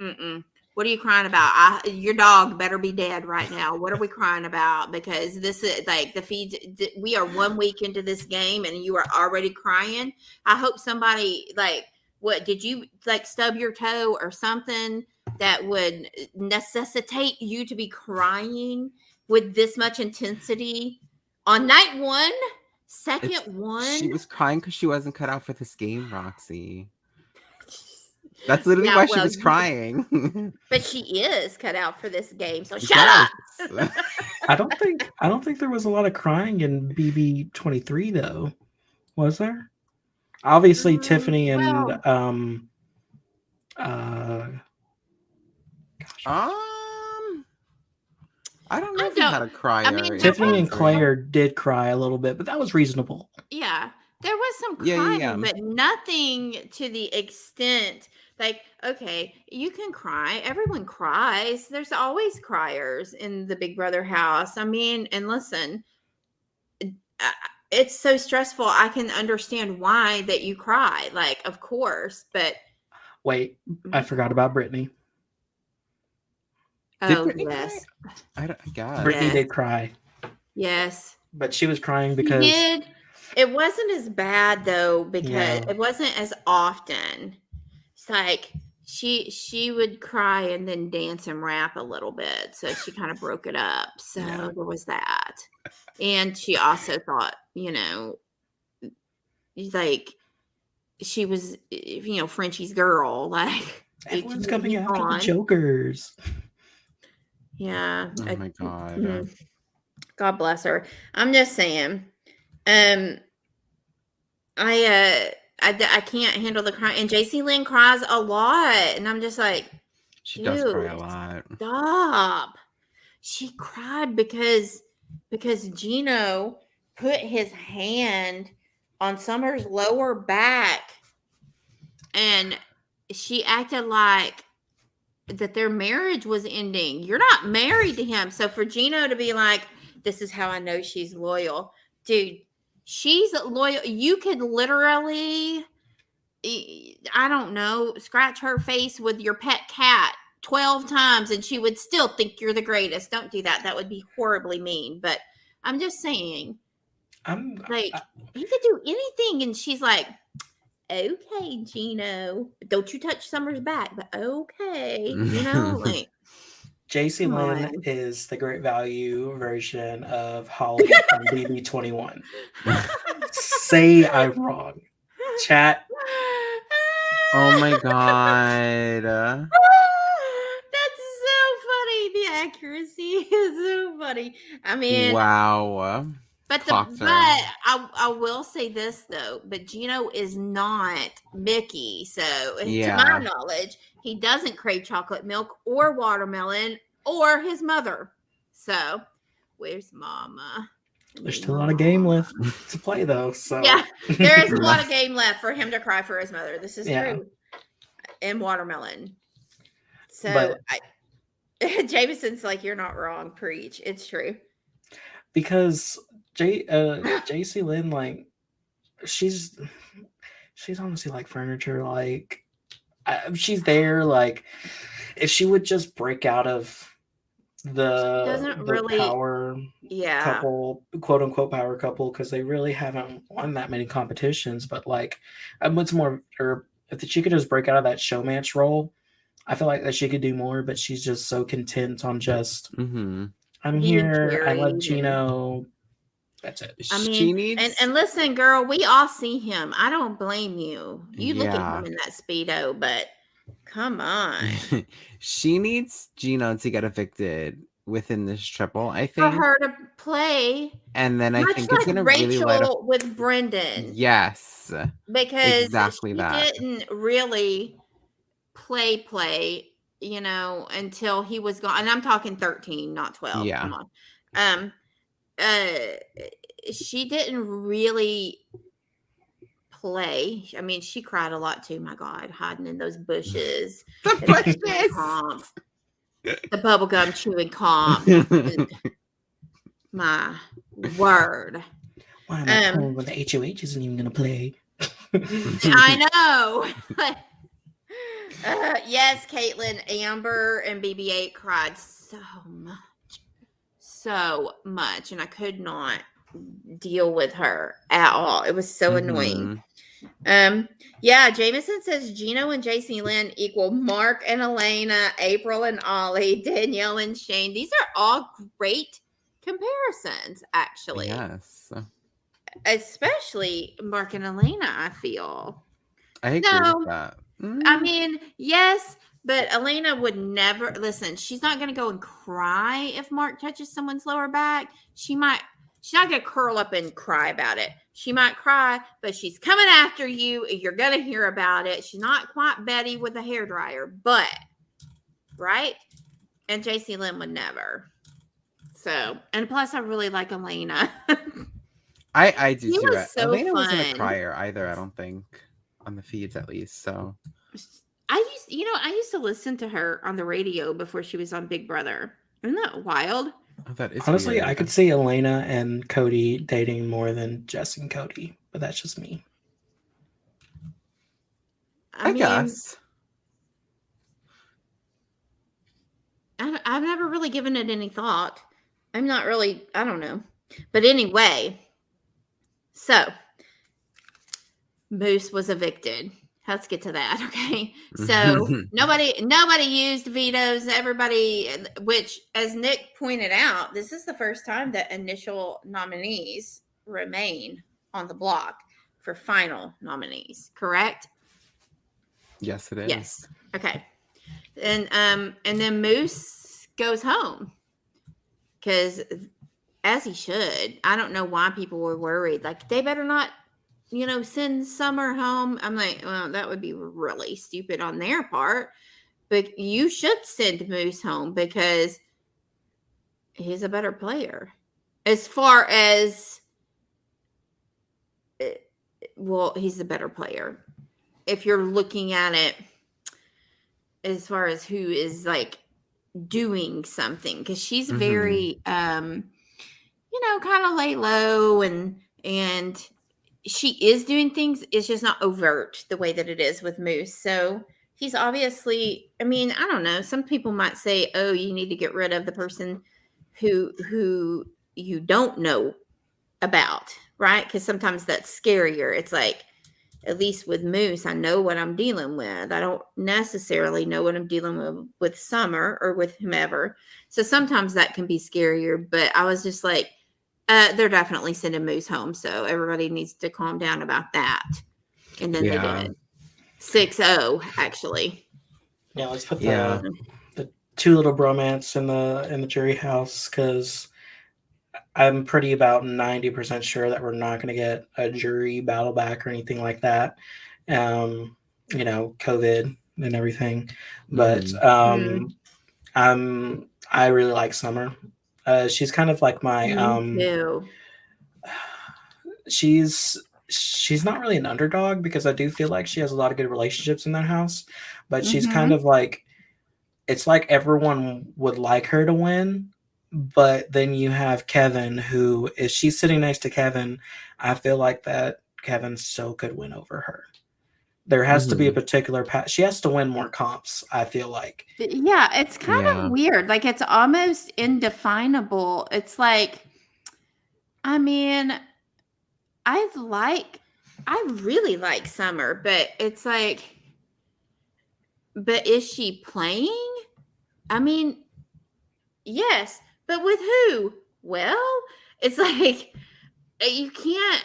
mm-mm. What are you crying about? I, your dog better be dead right now. What are we crying about? Because this is like the feeds. We are one week into this game, and you are already crying. I hope somebody like. What did you like stub your toe or something that would necessitate you to be crying with this much intensity on night one, second it's, one? She was crying because she wasn't cut out for this game, Roxy. That's literally now, why well, she was crying. But she is cut out for this game, so shut yes. up. I don't think I don't think there was a lot of crying in B B twenty-three though, was there? Obviously, mm, Tiffany and well, um, uh, gosh. um, I don't know I if you had a cry. I mean, Tiffany and Claire some... did cry a little bit, but that was reasonable. Yeah, there was some crying, yeah, yeah, yeah. but nothing to the extent. Like, okay, you can cry. Everyone cries. There's always criers in the Big Brother house. I mean, and listen. I, It's so stressful. I can understand why that you cry. Like, of course, but wait, I forgot about Brittany. Oh, Brittany yes. I, I got it. Brittany yes. did cry. Yes. But she was crying because she did. It wasn't as bad though, because yeah. it wasn't as often. It's like she she would cry and then dance and rap a little bit. So she kind of broke it up. So yeah. there was that. And she also thought, you know, like she was, you know, Frenchie's girl. Like everyone's coming after on. the Jokers. Yeah. Oh I, my God. Mm-hmm. God bless her. I'm just saying. Um, I uh, I I can't handle the crying. And J C Lynn cries a lot, and I'm just like, she does cry a lot. Stop. She cried because. Because Gino put his hand on Summer's lower back, and she acted like that their marriage was ending. You're not married to him. So for Gino to be like, this is how I know she's loyal. Dude, she's loyal. You could literally, I don't know, scratch her face with your pet cat twelve times and she would still think you're the greatest. Don't do that. That would be horribly mean. But I'm just saying, I'm like, I, he could do anything. And she's like, okay, Gino, don't you touch Summer's back, but okay. You know, like J C Lynn is the Great Value version of Holly from B B twenty-one. say I'm wrong. Chat. Oh my god. Uh, That's so funny. The accuracy is so funny. I mean, wow. But the, but I, I will say this though, but Gino is not Mickey, so yeah. To my knowledge, he doesn't crave chocolate milk or watermelon or his mother. So where's Mama? There's still a lot of game left to play though. So yeah, there is a lot of game left for him to cry for his mother. This is yeah. true. And watermelon. So but, I, Jameson's like, you're not wrong. Preach. It's true. Because J, uh, J C Lynn, like, she's she's honestly like furniture. Like, I, she's there. Like, if she would just break out of the, doesn't the really, power yeah. couple, quote unquote power couple, because they really haven't won that many competitions. But like, what's more, or if she could just break out of that showman's role, I feel like that she could do more. But she's just so content on just, mm-hmm. I'm you here. I love Gino. That's it. I mean, she needs... and, and listen, girl, we all see him. I don't blame you. You yeah. look at him in that Speedo, but come on. She needs Gino to get evicted within this triple, I think. For her to play. And then I think like it's going to really light up. Rachel with Brendan. Yes. Because exactly she that. didn't really play play, you know, until he was gone. And I'm talking thirteen, not twelve. Yeah. Come on. Um. Uh, she didn't really play. I mean, she cried a lot too. My God, hiding in those bushes, the bushes, comp, the bubblegum chewing comp. My word! Why am I um, when the H O H isn't even going to play? I know. uh, yes, Caitlin, Amber, and B B eight cried so much. So much, and I could not deal with her at all. It was so mm-hmm. annoying. Um, yeah, Jameson says Gino and J C Lynn equal Mark and Elena, April and Ollie, Danielle and Shane. These are all great comparisons, actually. Yes. Especially Mark and Elena, I feel. I agree so, with that. Mm. I mean, yes. But Elena would never, listen, she's not going to go and cry if Mark touches someone's lower back. She might, she's not going to curl up and cry about it. She might cry, but she's coming after you. You're going to hear about it. She's not quite Betty with a hairdryer, but, right? And J C Lynn would never. So, and plus I really like Elena. I, I do she too. Was so Elena fun. Wasn't a crier either, I don't think, on the feeds at least, so. I used, you know, I used to listen to her on the radio before she was on Big Brother. Isn't that wild? Oh, that is honestly, weird. I could see Elena and Cody dating more than Jess and Cody, but that's just me. I, I mean, guess. I, I've never really given it any thought. I'm not really, I don't know. But anyway, so Moose was evicted. Let's get to that, okay? So nobody nobody used vetoes. Everybody, which, as Nick pointed out, this is the first time that initial nominees remain on the block for final nominees, correct? Yes, it is. Yes, okay. And, um, and then Moose goes home because, as he should, I don't know why people were worried. Like, they better not, you know, send Summer home. I'm like, well, that would be really stupid on their part. But you should send Moose home because he's a better player. As far as, well, he's a better player. If you're looking at it as far as who is, like, doing something. Because she's mm-hmm. very, um, you know, kind of lay low and and... she is doing things. It's just not overt the way that it is with Moose. So he's obviously, I mean, I don't know. Some people might say, oh, you need to get rid of the person who, who you don't know about. Right. Cause sometimes that's scarier. It's like, at least with Moose, I know what I'm dealing with. I don't necessarily know what I'm dealing with with Summer or with whomever. So sometimes that can be scarier, but I was just like, Uh, they're definitely sending Moose home, so everybody needs to calm down about that. And then yeah. they did six oh actually. Yeah, let's put the, yeah. the two little bromance in the in the jury house because I'm pretty about ninety percent sure that we're not going to get a jury battle back or anything like that. Um, you know, COVID and everything. But um, mm-hmm. I'm I really like Summer. Uh, she's kind of like my. Um, no. She's she's not really an underdog because I do feel like she has a lot of good relationships in that house, but mm-hmm. she's kind of like, it's like everyone would like her to win, but then you have Kevin who, if she's sitting next to Kevin, I feel like that Kevin so could win over her. There has mm-hmm. to be a particular path. She has to win more comps, I feel like. Yeah, it's kind yeah. of weird. Like, it's almost indefinable. It's like, I mean, I like, I really like Summer, but it's like, but is she playing? I mean, yes, but with who? Well, it's like, you can't,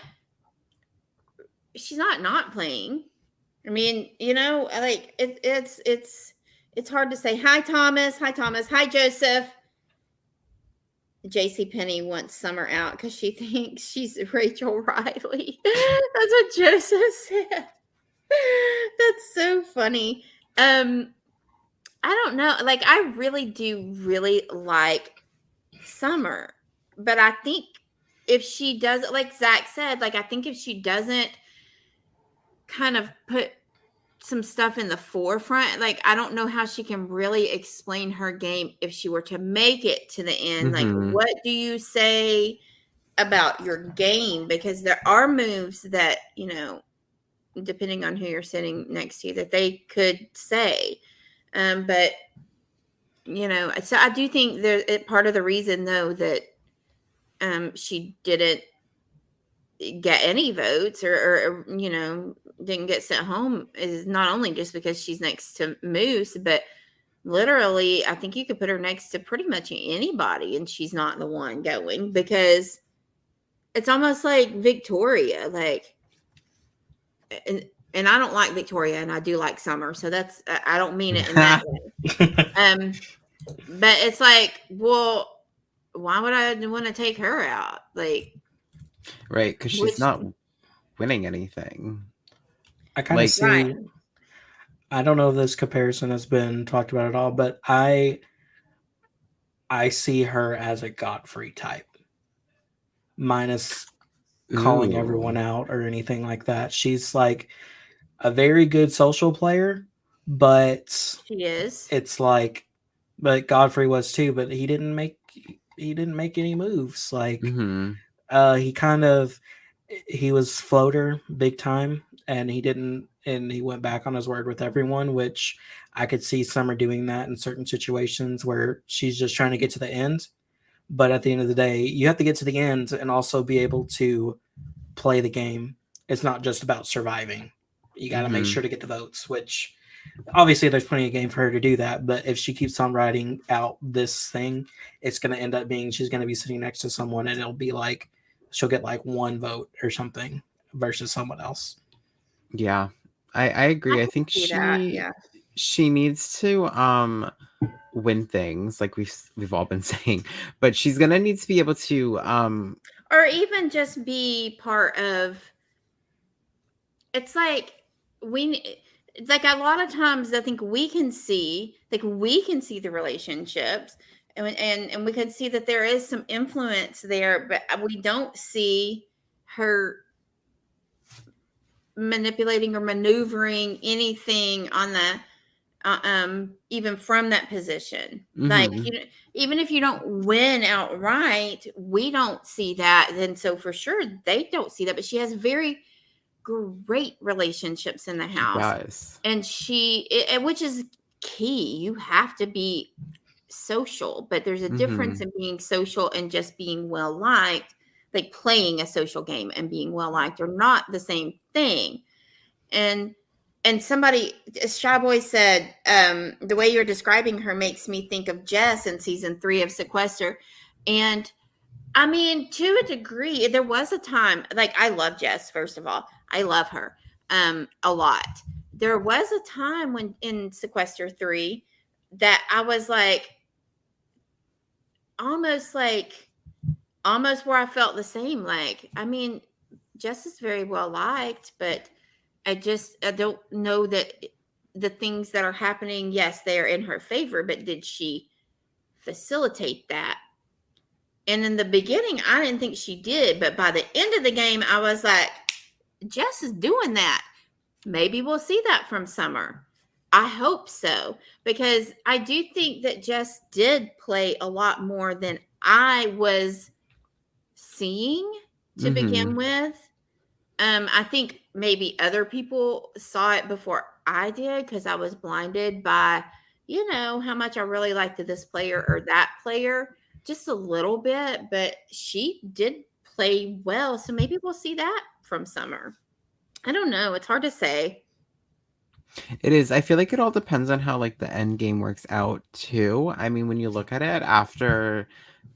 she's not not playing. I mean, you know, like it, it's it's it's hard to say. Hi, Thomas. Hi, Thomas. Hi, Joseph. JCPenney wants Summer out because she thinks she's Rachel Riley. That's what Joseph said. That's so funny. Um, I don't know. Like, I really do really like Summer, but I think if she doesn't, like Zach said, like I think if she doesn't kind of put some stuff in the forefront, like I don't know how she can really explain her game if she were to make it to the end. Mm-hmm. Like, what do you say about your game? Because there are moves that, you know, depending on who you're sitting next to, that they could say. Um, but, you know, so I do think that it, part of the reason, though, that um, she didn't get any votes or, or, or, you know, didn't get sent home is not only just because she's next to Moose, but literally I think you could put her next to pretty much anybody and she's not the one going, because it's almost like Victoria, like, and and I don't like Victoria and I do like Summer, so that's, I don't mean it in that way. Um, but it's like, well, why would I want to take her out? Like, right, because she's Which, not winning anything. I kind of like, see. Right. I don't know if this comparison has been talked about at all, but I, I see her as a Godfrey type, minus calling Ooh. everyone out or anything like that. She's like a very good social player, but she is. It's like, but Godfrey was too, but he didn't make he didn't make any moves like. Mm-hmm. Uh, he kind of, he was floater big time, and he didn't, and he went back on his word with everyone, which I could see Summer doing that in certain situations where she's just trying to get to the end. But at the end of the day, you have to get to the end and also be able to play the game. It's not just about surviving. You got to mm-hmm. make sure to get the votes, which obviously there's plenty of game for her to do that. But if she keeps on writing out this thing, it's going to end up being, she's going to be sitting next to someone and it'll be like, she'll get like one vote or something versus someone else. Yeah, I, I agree. I, I think she yeah. she needs to um win things like we've we've all been saying, but she's gonna need to be able to um or even just be part of. It's like we it's like a lot of times I think we can see like we can see the relationships. And, and and we could see that there is some influence there, but we don't see her manipulating or maneuvering anything on the, uh, um, even from that position. Mm-hmm. Like, you know, even if you don't win outright, we don't see that. And so for sure they don't see that, but she has very great relationships in the house. Nice. And she, it, which is key. You have to be social, but there's a difference mm-hmm. in being social and just being well liked. Like playing a social game and being well liked are not the same thing. And and somebody, Shyboy said, um, the way you're describing her makes me think of Jess in season three of Sequester. And I mean, to a degree, there was a time, like, I love Jess, first of all. I love her um, a lot. There was a time when in Sequester three that I was like, almost like, almost where I felt the same. Like, I mean, Jess is very well liked, but I just, I don't know that the things that are happening, yes, they are in her favor, but did she facilitate that? And in the beginning, I didn't think she did, but by the end of the game, I was like, Jess is doing that. Maybe we'll see that from Summer. I hope so, because I do think that Jess did play a lot more than I was seeing to mm-hmm. begin with. Um, I think maybe other people saw it before I did, because I was blinded by, you know, how much I really liked this player or that player. Just a little bit, but she did play well. So maybe we'll see that from Summer. I don't know. It's hard to say. It is. I feel like it all depends on how, like, the end game works out, too. I mean, when you look at it, after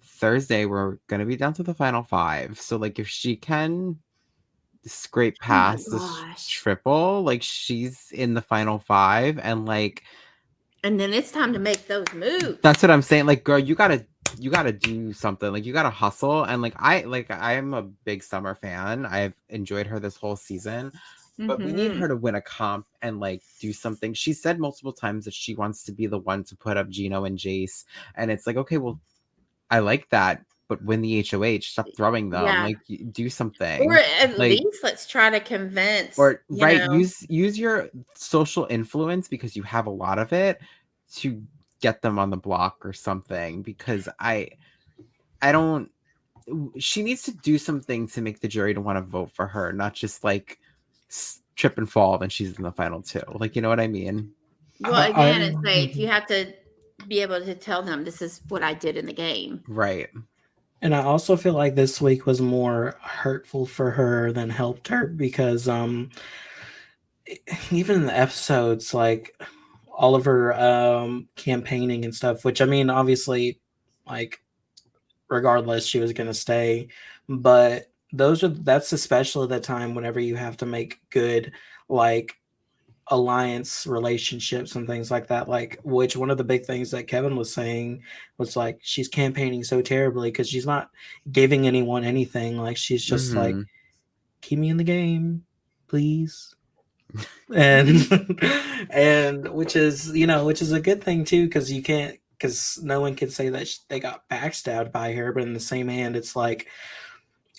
Thursday, we're going to be down to the final five. So, like, if she can scrape past oh this triple, like, she's in the final five. And, like... And then it's time to make those moves. That's what I'm saying. Like, girl, you got to... you got to do something. Like, you got to hustle. And like, I, like, I am a big Summer fan. I've enjoyed her this whole season, but mm-hmm. we need her to win a comp and, like, do something. She said multiple times that she wants to be the one to put up Gino and Jace. And it's like, okay, well, I like that, but win the H O H. Stop throwing them. Yeah. Like, do something. Or at like, least let's try to convince. Or you right. know. Use, use your social influence, because you have a lot of it, to get them on the block or something, because I I don't she needs to do something to make the jury to want to vote for her, not just like trip and fall then she's in the final two. Like, you know what I mean? Well, again, um, it's like you have to be able to tell them this is what I did in the game. Right. And I also feel like this week was more hurtful for her than helped her, because um even in the episodes, like all of her um, campaigning and stuff, which, I mean, obviously, like, regardless, she was going to stay. But those are, that's especially the time whenever you have to make good, like, alliance relationships and things like that. Like, which one of the big things that Kevin was saying was, like, she's campaigning so terribly because she's not giving anyone anything. Like, she's just mm-hmm. like, keep me in the game, please. and and which is, you know, which is a good thing too, because you can't, because no one can say that she, they got backstabbed by her. But in the same hand, it's like,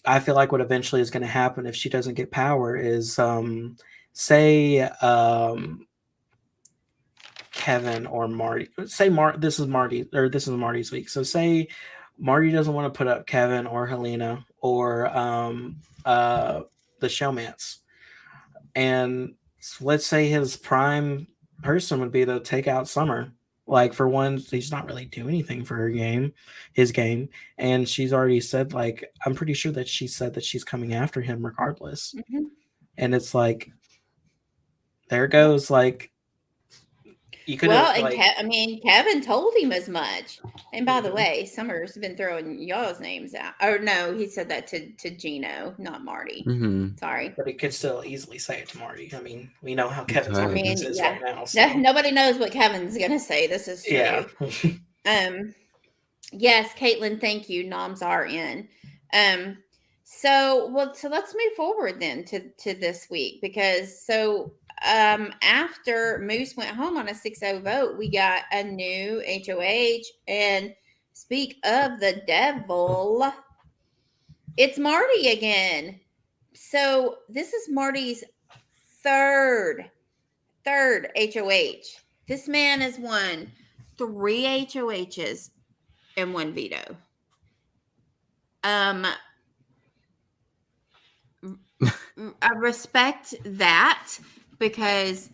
I feel like what eventually is going to happen if she doesn't get power is um say um Kevin or Marty, say Mar this is Marty or this is Marty's week, so say Marty doesn't want to put up Kevin or Helena or um uh the showmance. And let's say his prime person would be to take out Summer. Like, for one, he's not really doing anything for her game, his game. And she's already said, like, I'm pretty sure that she said that she's coming after him regardless. Mm-hmm. And it's like, there it goes. Like, you could well, and like, Ke- I mean, Kevin told him as much. And by the way, Summer's been throwing y'all's names out. Oh no, he said that to, to Gino, not Marty. Mm-hmm. Sorry, but he could still easily say it to Marty. I mean, we know how Kevin's I mean, is yeah. right now. So. No, nobody knows what Kevin's gonna say. This is true. Yeah. um, yes, Caitlin, thank you. Noms are in. Um, so well, so let's move forward then to to this week, because so. Um, after Moose went home on a six oh vote, we got a new H O H. And speak of the devil, it's Marty again. So this is Marty's third, third H O H. This man has won three H O Hs and one veto. Um, I respect that. Because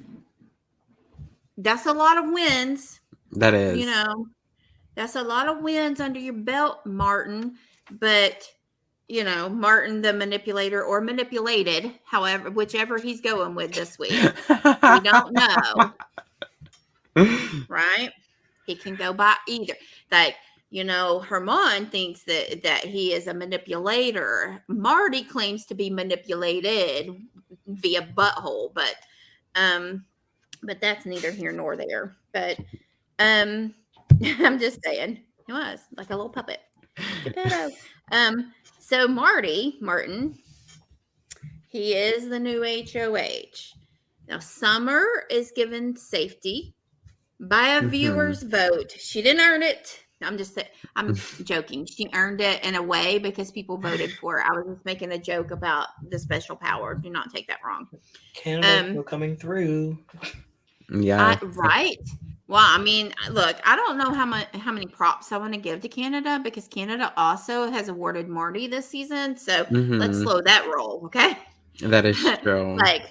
that's a lot of wins. That is. You know, that's a lot of wins under your belt, Martin. But, you know, Martin the manipulator or manipulated, however, whichever he's going with this week. We don't know. Right? He can go by either. Like, You know, Hermann thinks that, that he is a manipulator. Marty claims to be manipulated via butthole, but um, but that's neither here nor there. But um, I'm just saying, he was like a little puppet. um, so Marty, Martin, he is the new H O H. Now, Summer is given safety by a mm-hmm. viewer's vote. She didn't earn it. I'm just, I'm joking. She earned it in a way because people voted for her. I was just making a joke about the special power. Do not take that wrong. Canada um, still coming through. Yeah. I, right. Well, I mean, look, I don't know how much, how many props I want to give to Canada because Canada also has awarded Marty this season. So mm-hmm. let's slow that roll. Okay. That is true. Like,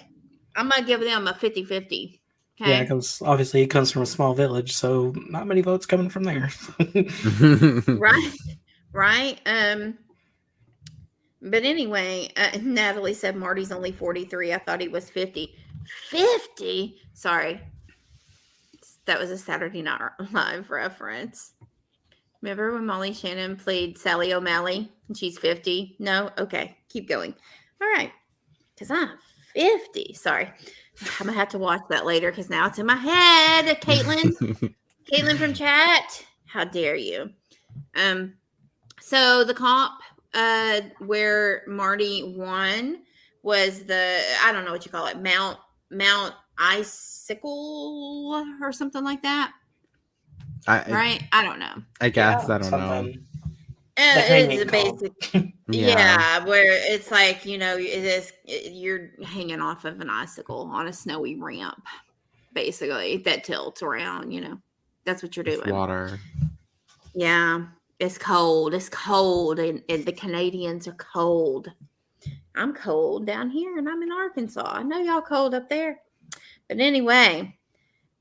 I'm going to give them a fifty-fifty. Okay. Yeah, because obviously he comes from a small village, so not many votes coming from there. Right, right. Um, but anyway, uh, Natalie said Marty's only forty-three. I thought he was fifty. fifty? Sorry. That was a Saturday Night Live reference. Remember when Molly Shannon played Sally O'Malley and she's fifty? No? Okay, keep going. All right, because I'm fifty. Sorry. I'm going to have to watch that later because now it's in my head. Caitlin, Caitlin from chat, how dare you? Um, so the comp uh, where Marty won was the, I don't know what you call it, Mount Mount Icicle or something like that. I, right? I don't know. I guess. Yeah, I don't something. know. Uh, it's basic, yeah. yeah, where it's like, you know, it is, it, you're hanging off of an icicle on a snowy ramp, basically, that tilts around, you know. That's what you're doing. It's water. Yeah, it's cold. It's cold, and, and the Canadians are cold. I'm cold down here, and I'm in Arkansas. I know y'all cold up there. But anyway,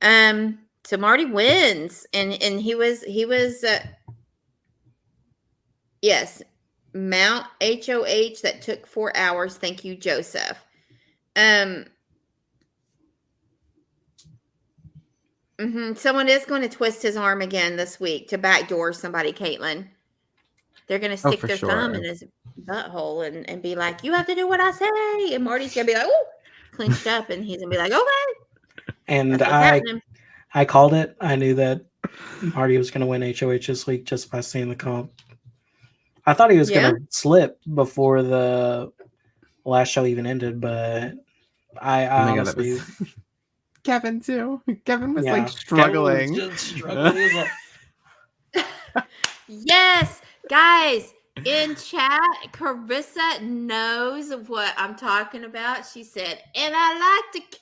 um, so Marty wins, and, and he was, he was, uh, yes, Mount H O H that took four hours. Thank you, Joseph. Um, mm-hmm. Someone is going to twist his arm again this week to backdoor somebody, Caitlin. They're going to stick oh, their sure. thumb in his butthole and, and be like, you have to do what I say. And Marty's going to be like, oh, clenched up. And he's going to be like, okay. And I, I called it. I knew that Marty was going to win H O H this week just by seeing the comp. I thought he was yeah. going to slip before the last show even ended, but I, I oh honestly... God, was... Kevin, too. Kevin was, yeah. like, struggling. Kevin was just struggling. Yes! Guys, in chat, Carissa knows what I'm talking about. She said, and I like to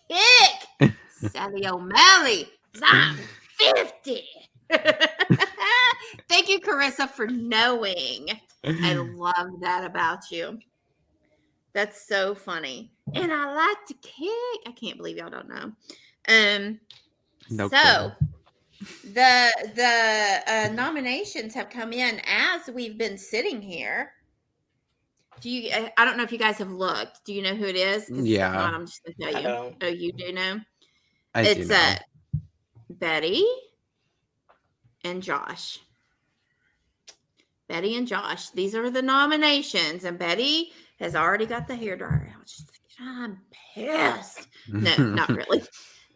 kick Sally O'Malley. I'm fifty. Thank you, Carissa, for knowing. I love that about you. That's so funny. And I like to kick. I can't believe y'all don't know. Um, no so kidding. the the uh, nominations have come in as we've been sitting here. Do you? I don't know if you guys have looked. Do you know who it is? Yeah, not, I'm just gonna tell you. I oh, you do know. I it's do know. Uh, Betty. And Josh. Betty and Josh. These are the nominations. And Betty has already got the hairdryer out. She's like, I'm pissed. No, not really.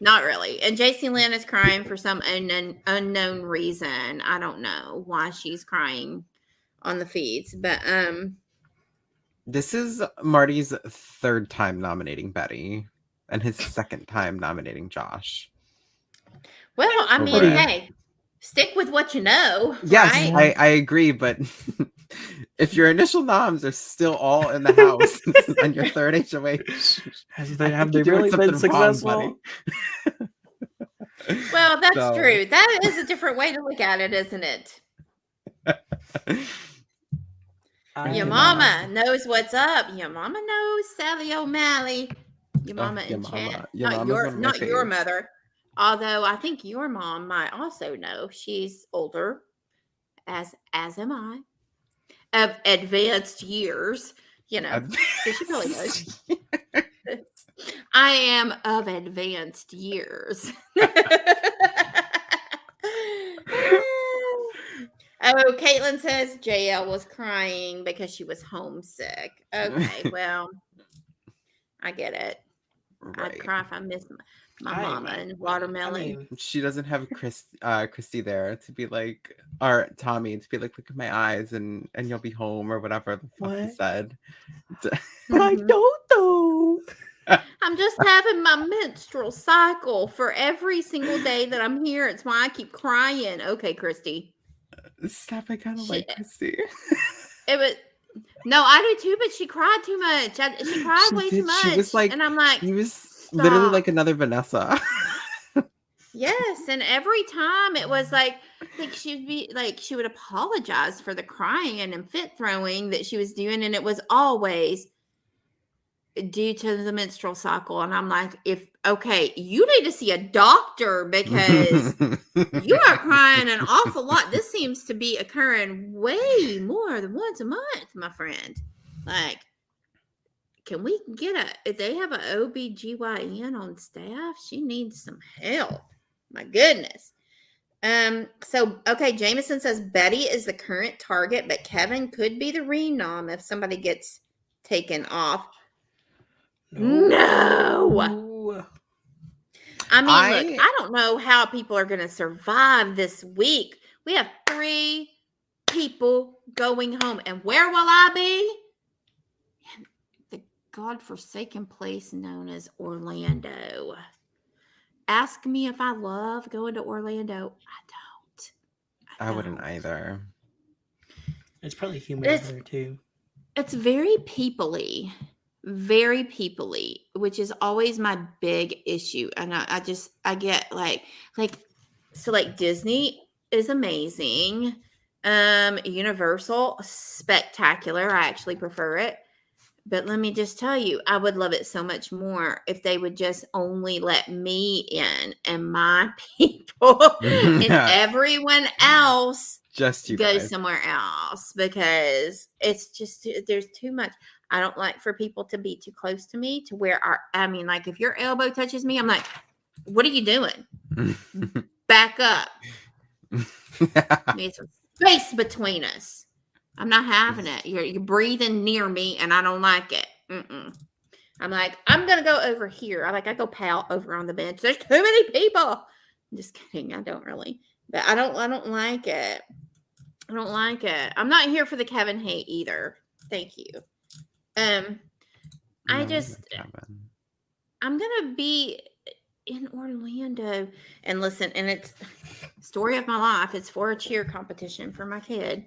Not really. And J C Lynn is crying for some un- unknown reason. I don't know why she's crying on the feeds. But um, this is Marty's third time nominating Betty. And his second time nominating Josh. Well, I mean, right. hey. Stick with what you know. Yes, right? I, I agree. But if your initial noms are still all in the house on your third H O H, they, have they really been successful? Wrong, well, that's so. true. That is a different way to look at it, isn't it? Your mama know. knows what's up. Your mama knows Sally O'Malley. Your mama oh, your in mama. chat. Your not your, not your mother. Although I think your mom might also know. She's older, as as am I, of advanced years. You know, so she probably knows. I am of advanced years. Oh, Caitlin says J L was crying because she was homesick. Okay, well, I get it. Right. I'd cry if I miss my, my mama and watermelon. I mean, she doesn't have Chris, uh, Christy there to be like, or Tommy to be like, look at my eyes and, and you'll be home or whatever the fuck what? he said. Mm-hmm. I don't though. I'm just having my menstrual cycle for every single day that I'm here. It's why I keep crying. Okay, Christy. Stop, I kind of like Christy. It was, no, I do too, but she cried too much. I, she cried she way did. too much. She was like, and I'm like, he was stop. literally like another Vanessa. Yes, and every time it was like, like she'd be like, she would apologize for the crying and, and fit throwing that she was doing, and it was always due to the menstrual cycle. And I'm like, if okay, you need to see a doctor because you are crying an awful lot. This seems to be occurring way more than once a month, my friend. Like, can we get a if they have an O B G Y N on staff? She needs some help. My goodness. Um, so okay, Jameson says Betty is the current target, but Kevin could be the renom if somebody gets taken off. No. no. I mean, I, look, I don't know how people are going to survive this week. We have three people going home. And where will I be? In the godforsaken place known as Orlando. Ask me if I love going to Orlando. I don't. I, I don't. wouldn't either. It's probably humid it's, there, too. It's very people-y. Very people-y, which is always my big issue. And I, I just, I get like, like, so like Disney is amazing. Um, Universal, spectacular. I actually prefer it. But let me just tell you, I would love it so much more if they would just only let me in and my people and everyone else just you go guys. somewhere else because it's just, there's too much. I don't like for people to be too close to me to where our, I mean, like if your elbow touches me, I'm like, what are you doing? Back up. There's some space between us. I'm not having it. You're, you're breathing near me and I don't like it. Mm-mm. I'm like, I'm going to go over here. I like, I go pal over on the bench. There's too many people. I'm just kidding. I don't really, but I don't, I don't like it. I don't like it. I'm not here for the Kevin hate either. Thank you. Um, I no, just, I'm going to be in Orlando and listen, and it's story of my life. It's for a cheer competition for my kid,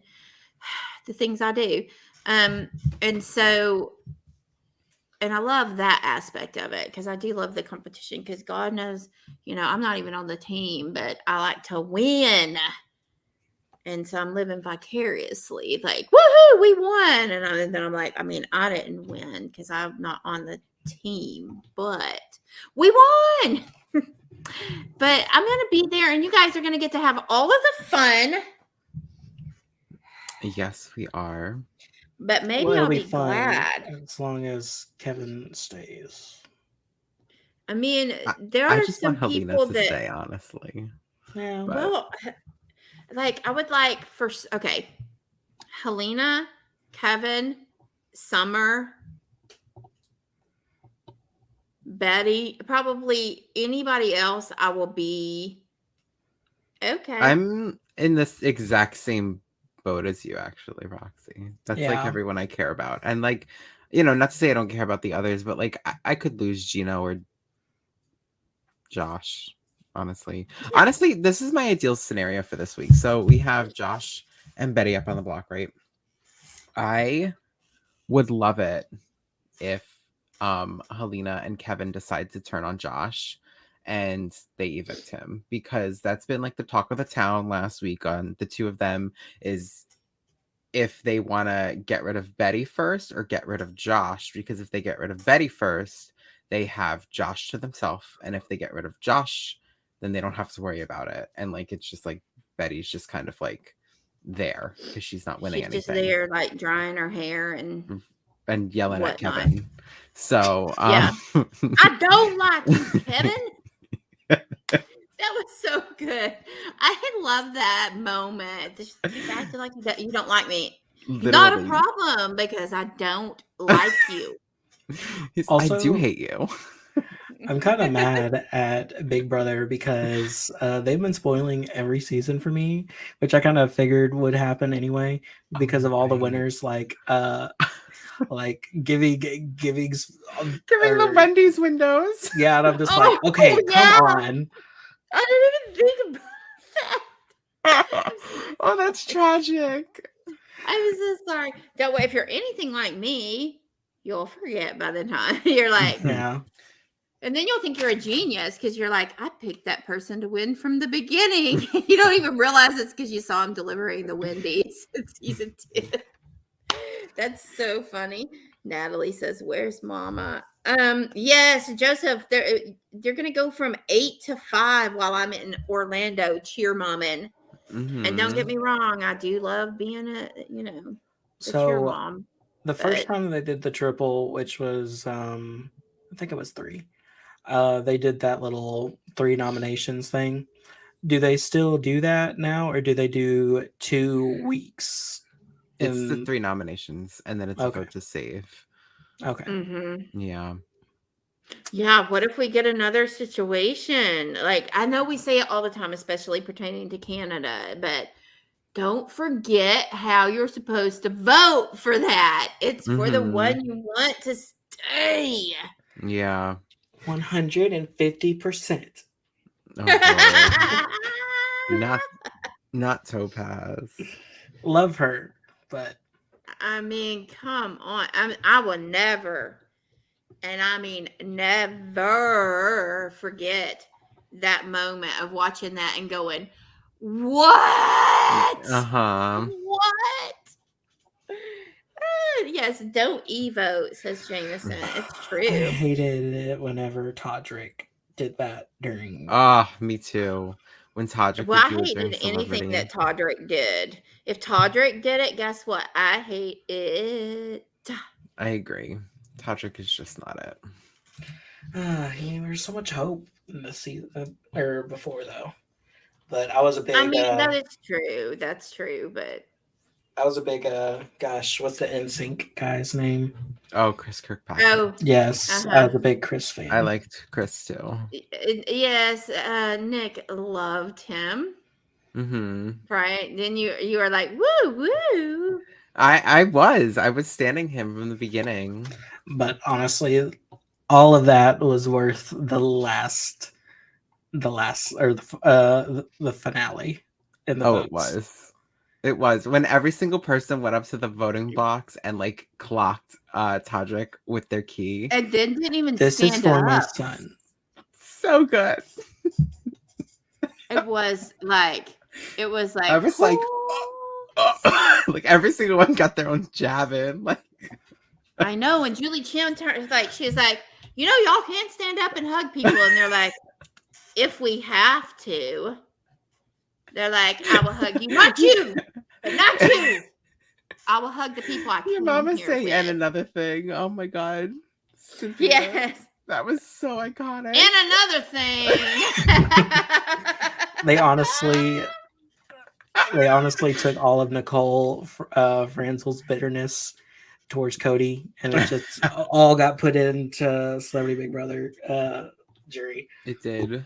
the things I do. Um, and so, and I love that aspect of it because I do love the competition because God knows, you know, I'm not even on the team, but I like to win. And so I'm living vicariously, like, woohoo, we won. And, I, and then I'm like, I mean, I didn't win because I'm not on the team, but we won. But I'm going to be there, and you guys are going to get to have all of the fun. Yes, we are. But maybe well, I'll be, be glad. As long as Kevin stays. I mean, there I, are I just some want people Helena to that stay, honestly. Yeah, but... well... Like, I would like for, okay, Helena, Kevin, Summer, Betty, probably anybody else, I will be okay. I'm in this exact same boat as you, actually, Roxy. That's, yeah. like, everyone I care about. And, like, you know, not to say I don't care about the others, but, like, I, I could lose Gino or Josh. Honestly, honestly, this is my ideal scenario for this week. So we have Josh and Betty up on the block, right? I would love it if um, Helena and Kevin decide to turn on Josh and they evict him, because that's been like the talk of the town last week on the two of them is if they want to get rid of Betty first or get rid of Josh, because if they get rid of Betty first, they have Josh to themselves. And if they get rid of Josh, then they don't have to worry about it. And, like, it's just, like, Betty's just kind of, like, there because she's not winning she's anything. She's just there, like, drying her hair and... And yelling whatnot. at Kevin. So, um... yeah. I don't like you, Kevin. That was so good. I love that moment. Just acting like you don't like me. Literally. Not a problem, because I don't like you. Also, I do hate you. I'm kind of mad at Big Brother because uh, they've been spoiling every season for me, which I kind of figured would happen anyway because oh, of all man. the winners, like uh, like giving giving giving or, the Wendy's windows. Yeah, and I'm just oh, like, okay, yeah. come on. I didn't even think about that. Oh, that's tragic. I was so sorry. That way, if you're anything like me, you'll forget by the time you're like, yeah. And then you'll think you're a genius because you're like, I picked that person to win from the beginning. You don't even realize it's because you saw him delivering the Wendy's in season two. That's so funny. Natalie says, where's Mama? Um, yes, Joseph, they're, they're going to go from eight to five while I'm in Orlando cheer momming. Mm-hmm. And don't get me wrong, I do love being a, you know, a so, cheer mom. The first but... time they did the triple, which was, um, I think it was three. Uh, they did that little three nominations thing. Do they still do that now, or do they do two weeks? In... It's the three nominations, and then it's okay. a vote to save. Okay. Mm-hmm. Yeah. Yeah. What if we get another situation? Like, I know we say it all the time, especially pertaining to Canada, but don't forget how you're supposed to vote for that. It's mm-hmm. for the one you want to stay. Yeah. one hundred fifty percent. Oh, not, not Topaz. Love her, but I mean, come on. I mean, I will never, and I mean, never forget that moment of watching that and going, what? Uh-huh. What? Yes, don't evote, says Jameson. It's true. I hated it whenever Todrick did that during. Ah, oh, me too. When Todrick. Well, I hated anything that Todrick did. If Todrick did it, guess what? I hate it. I agree. Todrick is just not it. Uh, yeah, there's so much hope in the season or before though, but I was a big. I mean, uh, that is true. That's true, but. I was a big, uh, gosh, what's the N Sync guy's name? Oh, Chris Kirkpatrick. Oh, yes, uh-huh. I was a big Chris fan. I liked Chris too. Yes, uh, Nick loved him. Mm-hmm. Right? Then you you were like, woo, woo. I, I was. I was standing him from the beginning. But honestly, all of that was worth the last, the last, or the uh, the finale. In the oh, votes. It was. It was when every single person went up to the voting box and like clocked uh, Todrick with their key. And then didn't even this stand up. This is for up. My son. So good. It was like, it was like. I was like, oh, oh. Like every single one got their own jab in. Like I know, and Julie Chen turned like she was like, you know, y'all can't stand up and hug people, and they're like, if we have to. They're like, I will hug you. Not you. But not you. I will hug the people I can. Your mama saying, and another thing. Oh, my God. Cynthia, yes. That was so iconic. And another thing. They honestly they honestly took all of Nicole uh, Franzel's bitterness towards Cody, and it just all got put into Celebrity Big Brother uh, jury. It did.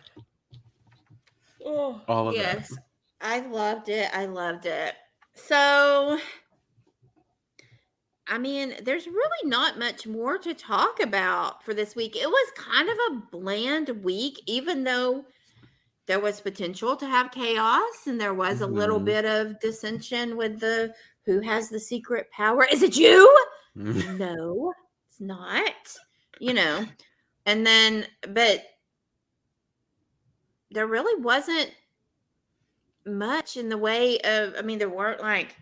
Oh, all of yes. That. I loved it. I loved it. So, I mean, there's really not much more to talk about for this week. It was kind of a bland week, even though there was potential to have chaos and there was a mm-hmm. little bit of dissension with the who has the secret power. Is it you? Mm-hmm. No, it's not. You know, and then, but there really wasn't much in the way of, I mean, there weren't like,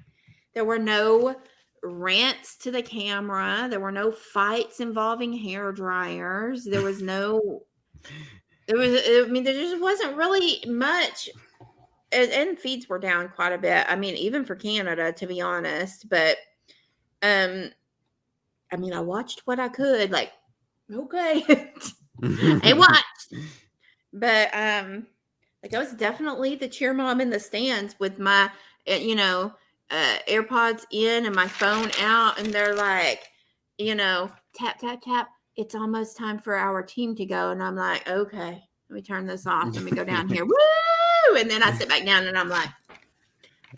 there were no rants to the camera. There were no fights involving hair dryers. There was no, there was, I mean, there just wasn't really much. And, and feeds were down quite a bit. I mean, even for Canada, to be honest. But, um, I mean, I watched what I could. Like, okay. I watched. But um, Like, I was definitely the cheer mom in the stands with my, you know, uh, AirPods in and my phone out. And they're like, you know, tap, tap, tap. It's almost time for our team to go. And I'm like, okay, let me turn this off. Let me go down here. Woo! And then I sit back down and I'm like,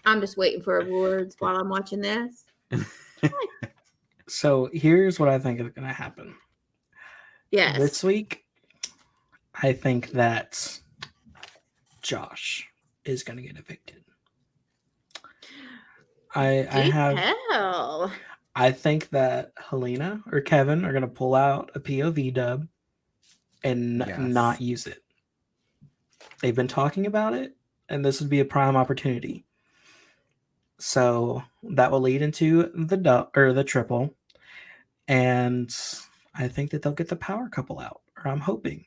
I'm just waiting for awards while I'm watching this. So here's what I think is going to happen. Yes. This week, I think that Josh is going to get evicted. I, I have. Hell. I think that Helena or Kevin are going to pull out a P O V dub and yes. not use it. They've been talking about it, and this would be a prime opportunity. So that will lead into the dub or the triple, and I think that they'll get the power couple out, or I'm hoping.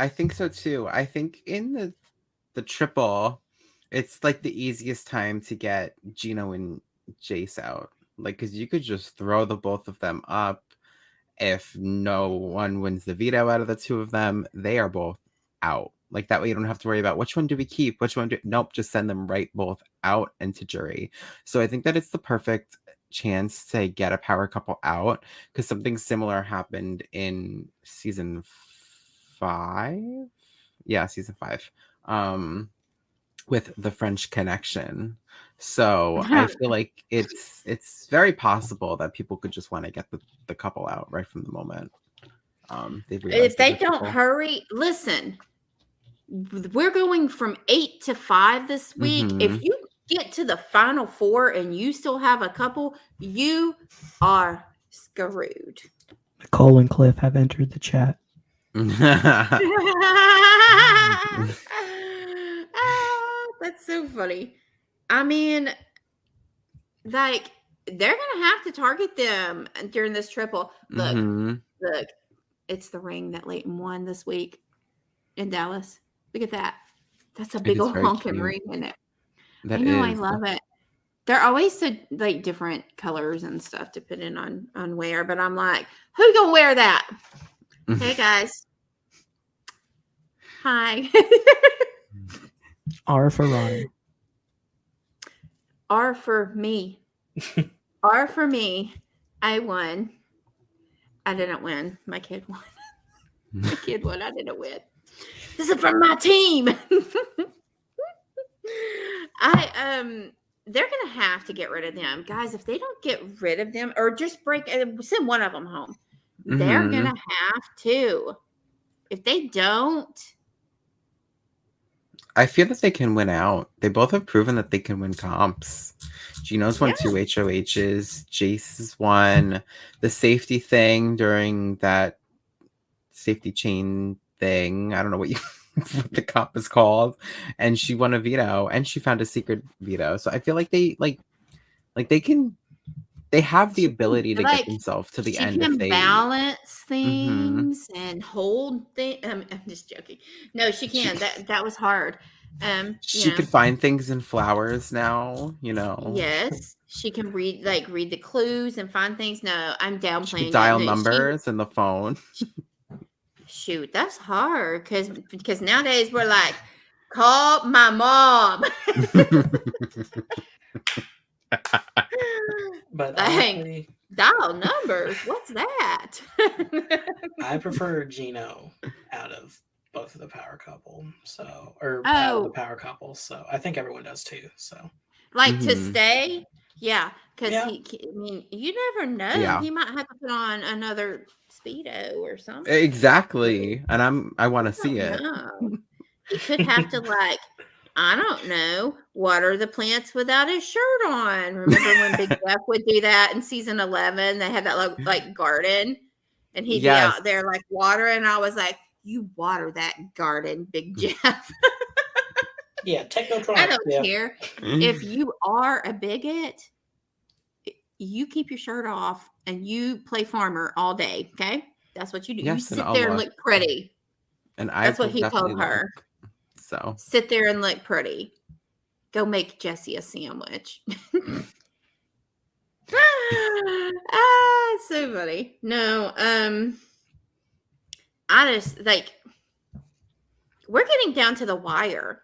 I think so too. I think in the the triple, it's like the easiest time to get Gino and Jace out. Like, because you could just throw the both of them up. If no one wins the veto out of the two of them, they are both out. Like, that way you don't have to worry about which one do we keep, which one do... Nope, just send them right both out into jury. So I think that it's the perfect chance to get a power couple out, because something similar happened in season five? Yeah, season five. Um, with the French Connection. So I feel like it's it's very possible that people could just want to get the, the couple out right from the moment. Um, if they don't couple. hurry, listen... We're going from eight to five this week. Mm-hmm. If you get to the final four and you still have a couple, you are screwed. Nicole and Cliff have entered the chat. Oh, that's so funny. I mean, like, they're going to have to target them during this triple. Look, mm-hmm. look, it's the ring that Leighton won this week in Dallas. Look at that. That's a big old honking ring in it. That I know, is. I love it. They're always so, like, different colors and stuff depending on, on where, but I'm like, who's going to wear that? Hey, guys. Hi. R for Ronnie. R for me. R for me. I won. I didn't win. My kid won. My kid won. I didn't win. This is from my team. I um, they're gonna have to get rid of them, guys. If they don't get rid of them, or just break, send one of them home. Mm-hmm. They're gonna have to. If they don't, I feel that they can win out. They both have proven that they can win comps. Gino's won yeah. two H O H's. Jace's won the safety thing during that safety chain thing. I don't know what you what the comp is called, and she won a veto, and she found a secret veto. So I feel like they like like they can they have the ability to like, get themselves to the she end can if they balance things mm-hmm. and hold things. Um, I'm just joking. No, she can. She, that that was hard. Um, she know. could find things in flowers now. You know. Yes, she can read like read the clues and find things. No, I'm downplaying. She could dial numbers she, in the phone. She, Shoot, that's hard because because nowadays we're like, call my mom. But honestly, dial numbers. What's that? I prefer Gino out of both of the power couple, so or oh. out of the power couple. So I think everyone does too. So like mm-hmm. to stay, yeah, because yeah. he. I mean, you never know. Yeah. He might have to put on another speedo or something. Exactly. And i'm i want to see it. He could have to, like, I don't know, water the plants without his shirt on. Remember when Big Jeff would do that in season eleven? They had that like, like garden, and he'd yes. be out there like watering. I was like, you water that garden, Big Jeff. Yeah, technotronic. I don't yeah. care if you are a bigot. You keep your shirt off and you play farmer all day, okay? That's what you do. Yes, you sit there and look, look pretty. And I That's what he told her. Look, so sit there and look pretty. Go make Jesse a sandwich. Mm. ah, so funny. No, um, I just, like, we're getting down to the wire.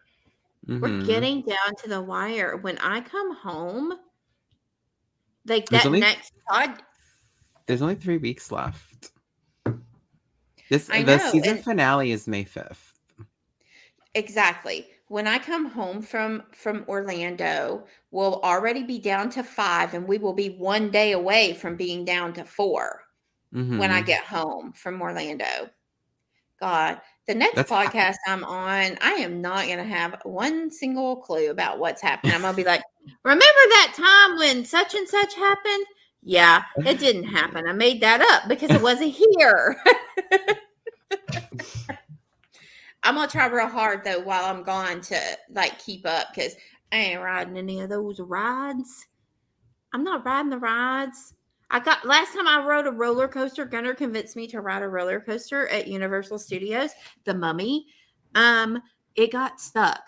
Mm-hmm. We're getting down to the wire. When I come home, like that only, next pod. There's only three weeks left. This I the know, season finale is May fifth. Exactly. When I come home from, from Orlando, we'll already be down to five, and we will be one day away from being down to four mm-hmm. when I get home from Orlando. God, the next That's podcast ha- I'm on, I am not going to have one single clue about what's happening. I'm going to be like, remember that time when such and such happened? Yeah, it didn't happen. I made that up because it wasn't here. I'm going to try real hard, though, while I'm gone to, like, keep up, because I ain't riding any of those rides. I'm not riding the rides. I got last time I rode a roller coaster, Gunner convinced me to ride a roller coaster at Universal Studios, the Mummy. Um, it got stuck.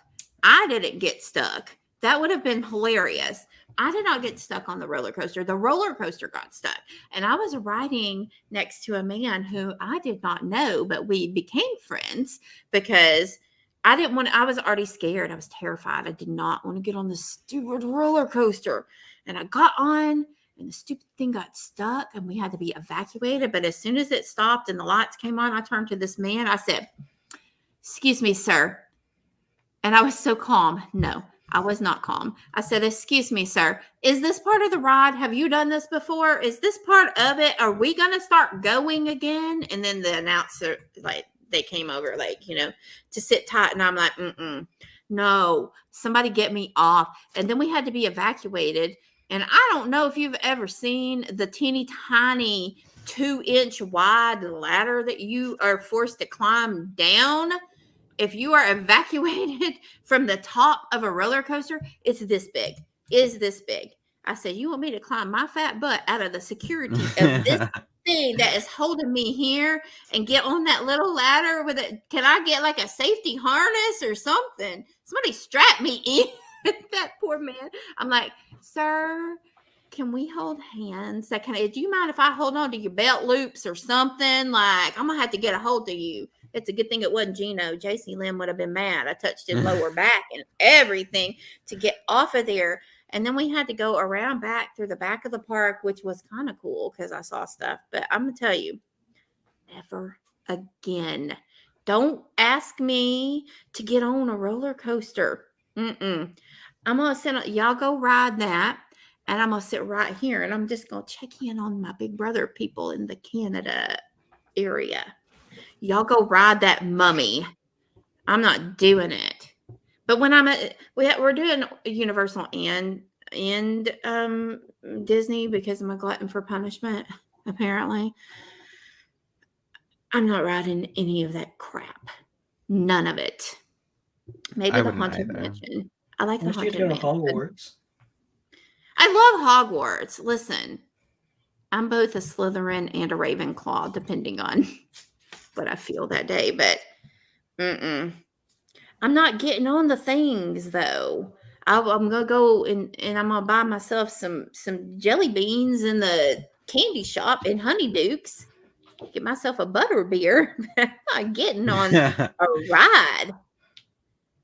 I didn't get stuck. That would have been hilarious. I did not get stuck on the roller coaster. The roller coaster got stuck. And I was riding next to a man who I did not know, but we became friends because I didn't want to, I was already scared. I was terrified. I did not want to get on the stupid roller coaster. And I got on, and the stupid thing got stuck, and we had to be evacuated. But as soon as it stopped and the lights came on, I turned to this man. I said, "Excuse me, sir." And I was so calm. No. I was not calm. I said, "Excuse me, sir. Is this part of the ride? Have you done this before? Is this part of it? Are we going to start going again?" And then the announcer, like, they came over, like, you know, to sit tight. And I'm like, mm-mm, no, somebody get me off. And then we had to be evacuated. And I don't know if you've ever seen the teeny tiny two inch wide ladder that you are forced to climb down. If you are evacuated from the top of a roller coaster, it's this big. Is this big? I said, "You want me to climb my fat butt out of the security of this thing that is holding me here and get on that little ladder with it? Can I get like a safety harness or something? Somebody strap me in." That poor man. I'm like, "Sir, can we hold hands? Like, can I, do you mind if I hold on to your belt loops or something? Like, I'm gonna have to get a hold of you." It's a good thing it wasn't Gino. J C Lynn would have been mad. I touched his lower back and everything to get off of there. And then we had to go around back through the back of the park, which was kind of cool because I saw stuff. But I'm going to tell you, never again. Don't ask me to get on a roller coaster. Mm-mm. I'm going to send y'all go ride that. And I'm going to sit right here. And I'm just going to check in on my big brother people in the Canada area. Y'all go ride that mummy. I'm not doing it. But when I'm at, we have, we're doing Universal and and um, Disney because I'm a glutton for punishment, apparently. I'm not riding any of that crap. None of it. Maybe I the Haunted either. Mansion. I like Unless the Haunted Mansion. Hogwarts. I love Hogwarts. Listen, I'm both a Slytherin and a Ravenclaw, depending on what I feel that day, but mm-mm. I'm not getting on the things though. I, I'm gonna go and, and I'm gonna buy myself some some jelly beans in the candy shop in Honeydukes. Get myself a butter beer. I'm not getting on a ride.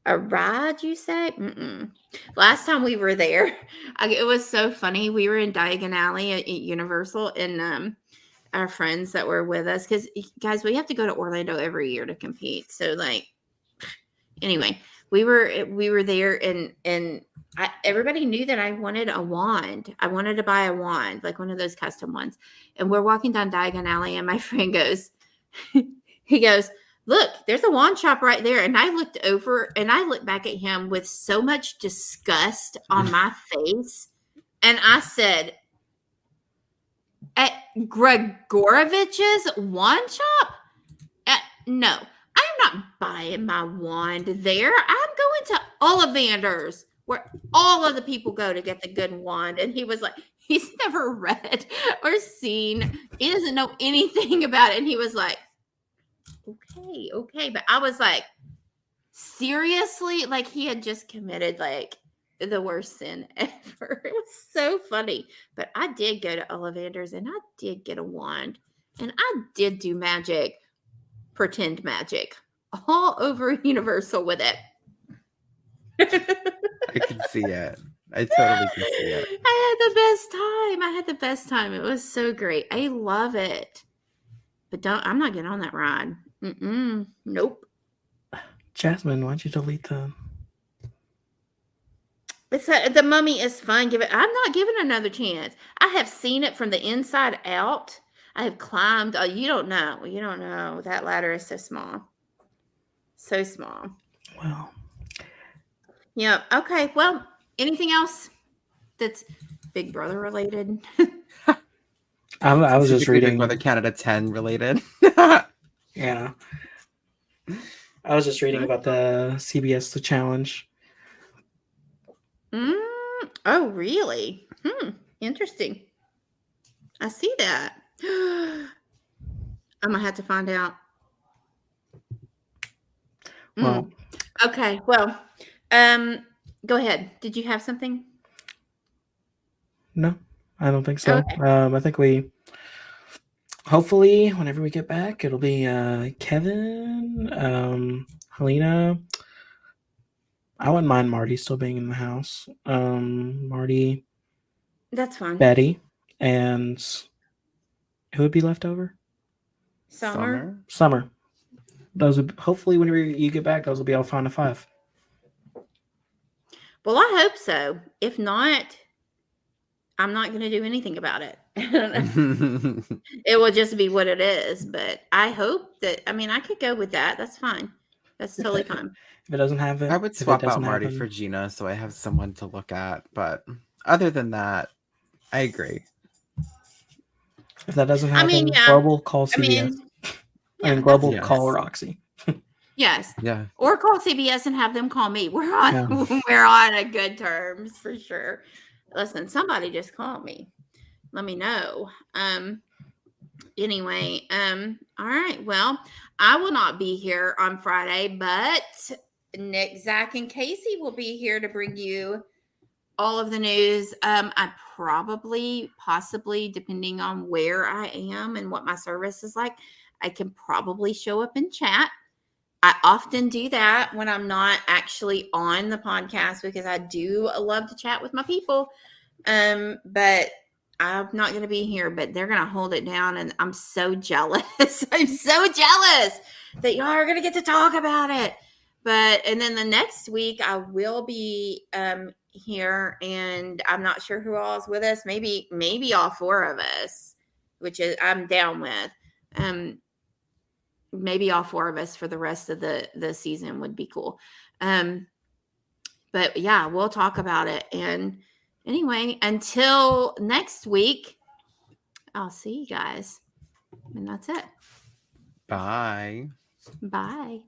A ride, you say? Mm-mm. Last time we were there, I, it was so funny. We were in Diagon Alley at, at Universal, and um. our friends that were with us, because guys, we have to go to Orlando every year to compete. So like, anyway, we were, we were there, and, and I, everybody knew that I wanted a wand. I wanted to buy a wand, like one of those custom ones. And we're walking down Diagon Alley, and my friend goes, he goes, "Look, there's a wand shop right there." And I looked over and I looked back at him with so much disgust on my face. And I said, "At Gregoravich's wand shop? Uh, no, I'm not buying my wand there. I'm going to Ollivander's, where all of the people go to get the good wand." And he was like, he's never read or seen. He doesn't know anything about it. And he was like, okay, okay. But I was like, seriously? Like, he had just committed, like, the worst sin ever. It was so funny. But I did go to Ollivander's, and I did get a wand, and I did do magic, pretend magic all over Universal with it. I can see it. I totally can see it. I had the best time. I had the best time. It was so great. I love it. But don't, I'm not getting on that ride. Mm-mm. Nope. Jasmine, why'd you delete them? It's a, the Mummy is fun. Give it. I'm not giving another chance. I have seen it from the inside out. I have climbed. Oh, you don't know. You don't know. That ladder is so small. So small. Wow. Yeah. Okay. Well, anything else that's Big Brother related? I, I was just reading Big Brother Canada ten related. Yeah. I was just reading about the C B S The Challenge. Mm, oh, really? Hmm. Interesting. I see that. I'm going to have to find out. Mm. Well, okay. Well, um, go ahead. Did you have something? No, I don't think so. Okay. Um, I think we... Hopefully, whenever we get back, it'll be uh, Kevin, um, Helena. I wouldn't mind Marty still being in the house. Um, Marty. That's fine. Betty. And who would be left over? Summer. Summer. Those would, hopefully, whenever you get back, those will be all fine to five. Well, I hope so. If not, I'm not going to do anything about it. It will just be what it is, but I hope that, I mean, I could go with that. That's fine. That's totally fine. If it doesn't happen, I would swap out Marty happen. for Gino, so I have someone to look at. But other than that, I agree. If that doesn't happen, I mean, yeah. Global call C B S. I mean, yeah, I mean Global yes. call Roxy. Yes. Yeah. Or call C B S and have them call me. We're on. Yeah. We're on a good terms for sure. Listen, somebody just called me. Let me know. Um, anyway, um, all right. Well, I will not be here on Friday, but Nick, Zach, and Casey will be here to bring you all of the news. Um, I probably, possibly, depending on where I am and what my service is like, I can probably show up and chat. I often do that when I'm not actually on the podcast because I do love to chat with my people. Um, but I'm not going to be here, but they're going to hold it down. And I'm so jealous. I'm so jealous that y'all are going to get to talk about it. But, and then the next week I will be um, here, and I'm not sure who all is with us. Maybe, maybe all four of us, which is I'm down with. Um, maybe all four of us for the rest of the, the season would be cool. Um, but yeah, we'll talk about it. And anyway, until next week, I'll see you guys. And that's it. Bye. Bye.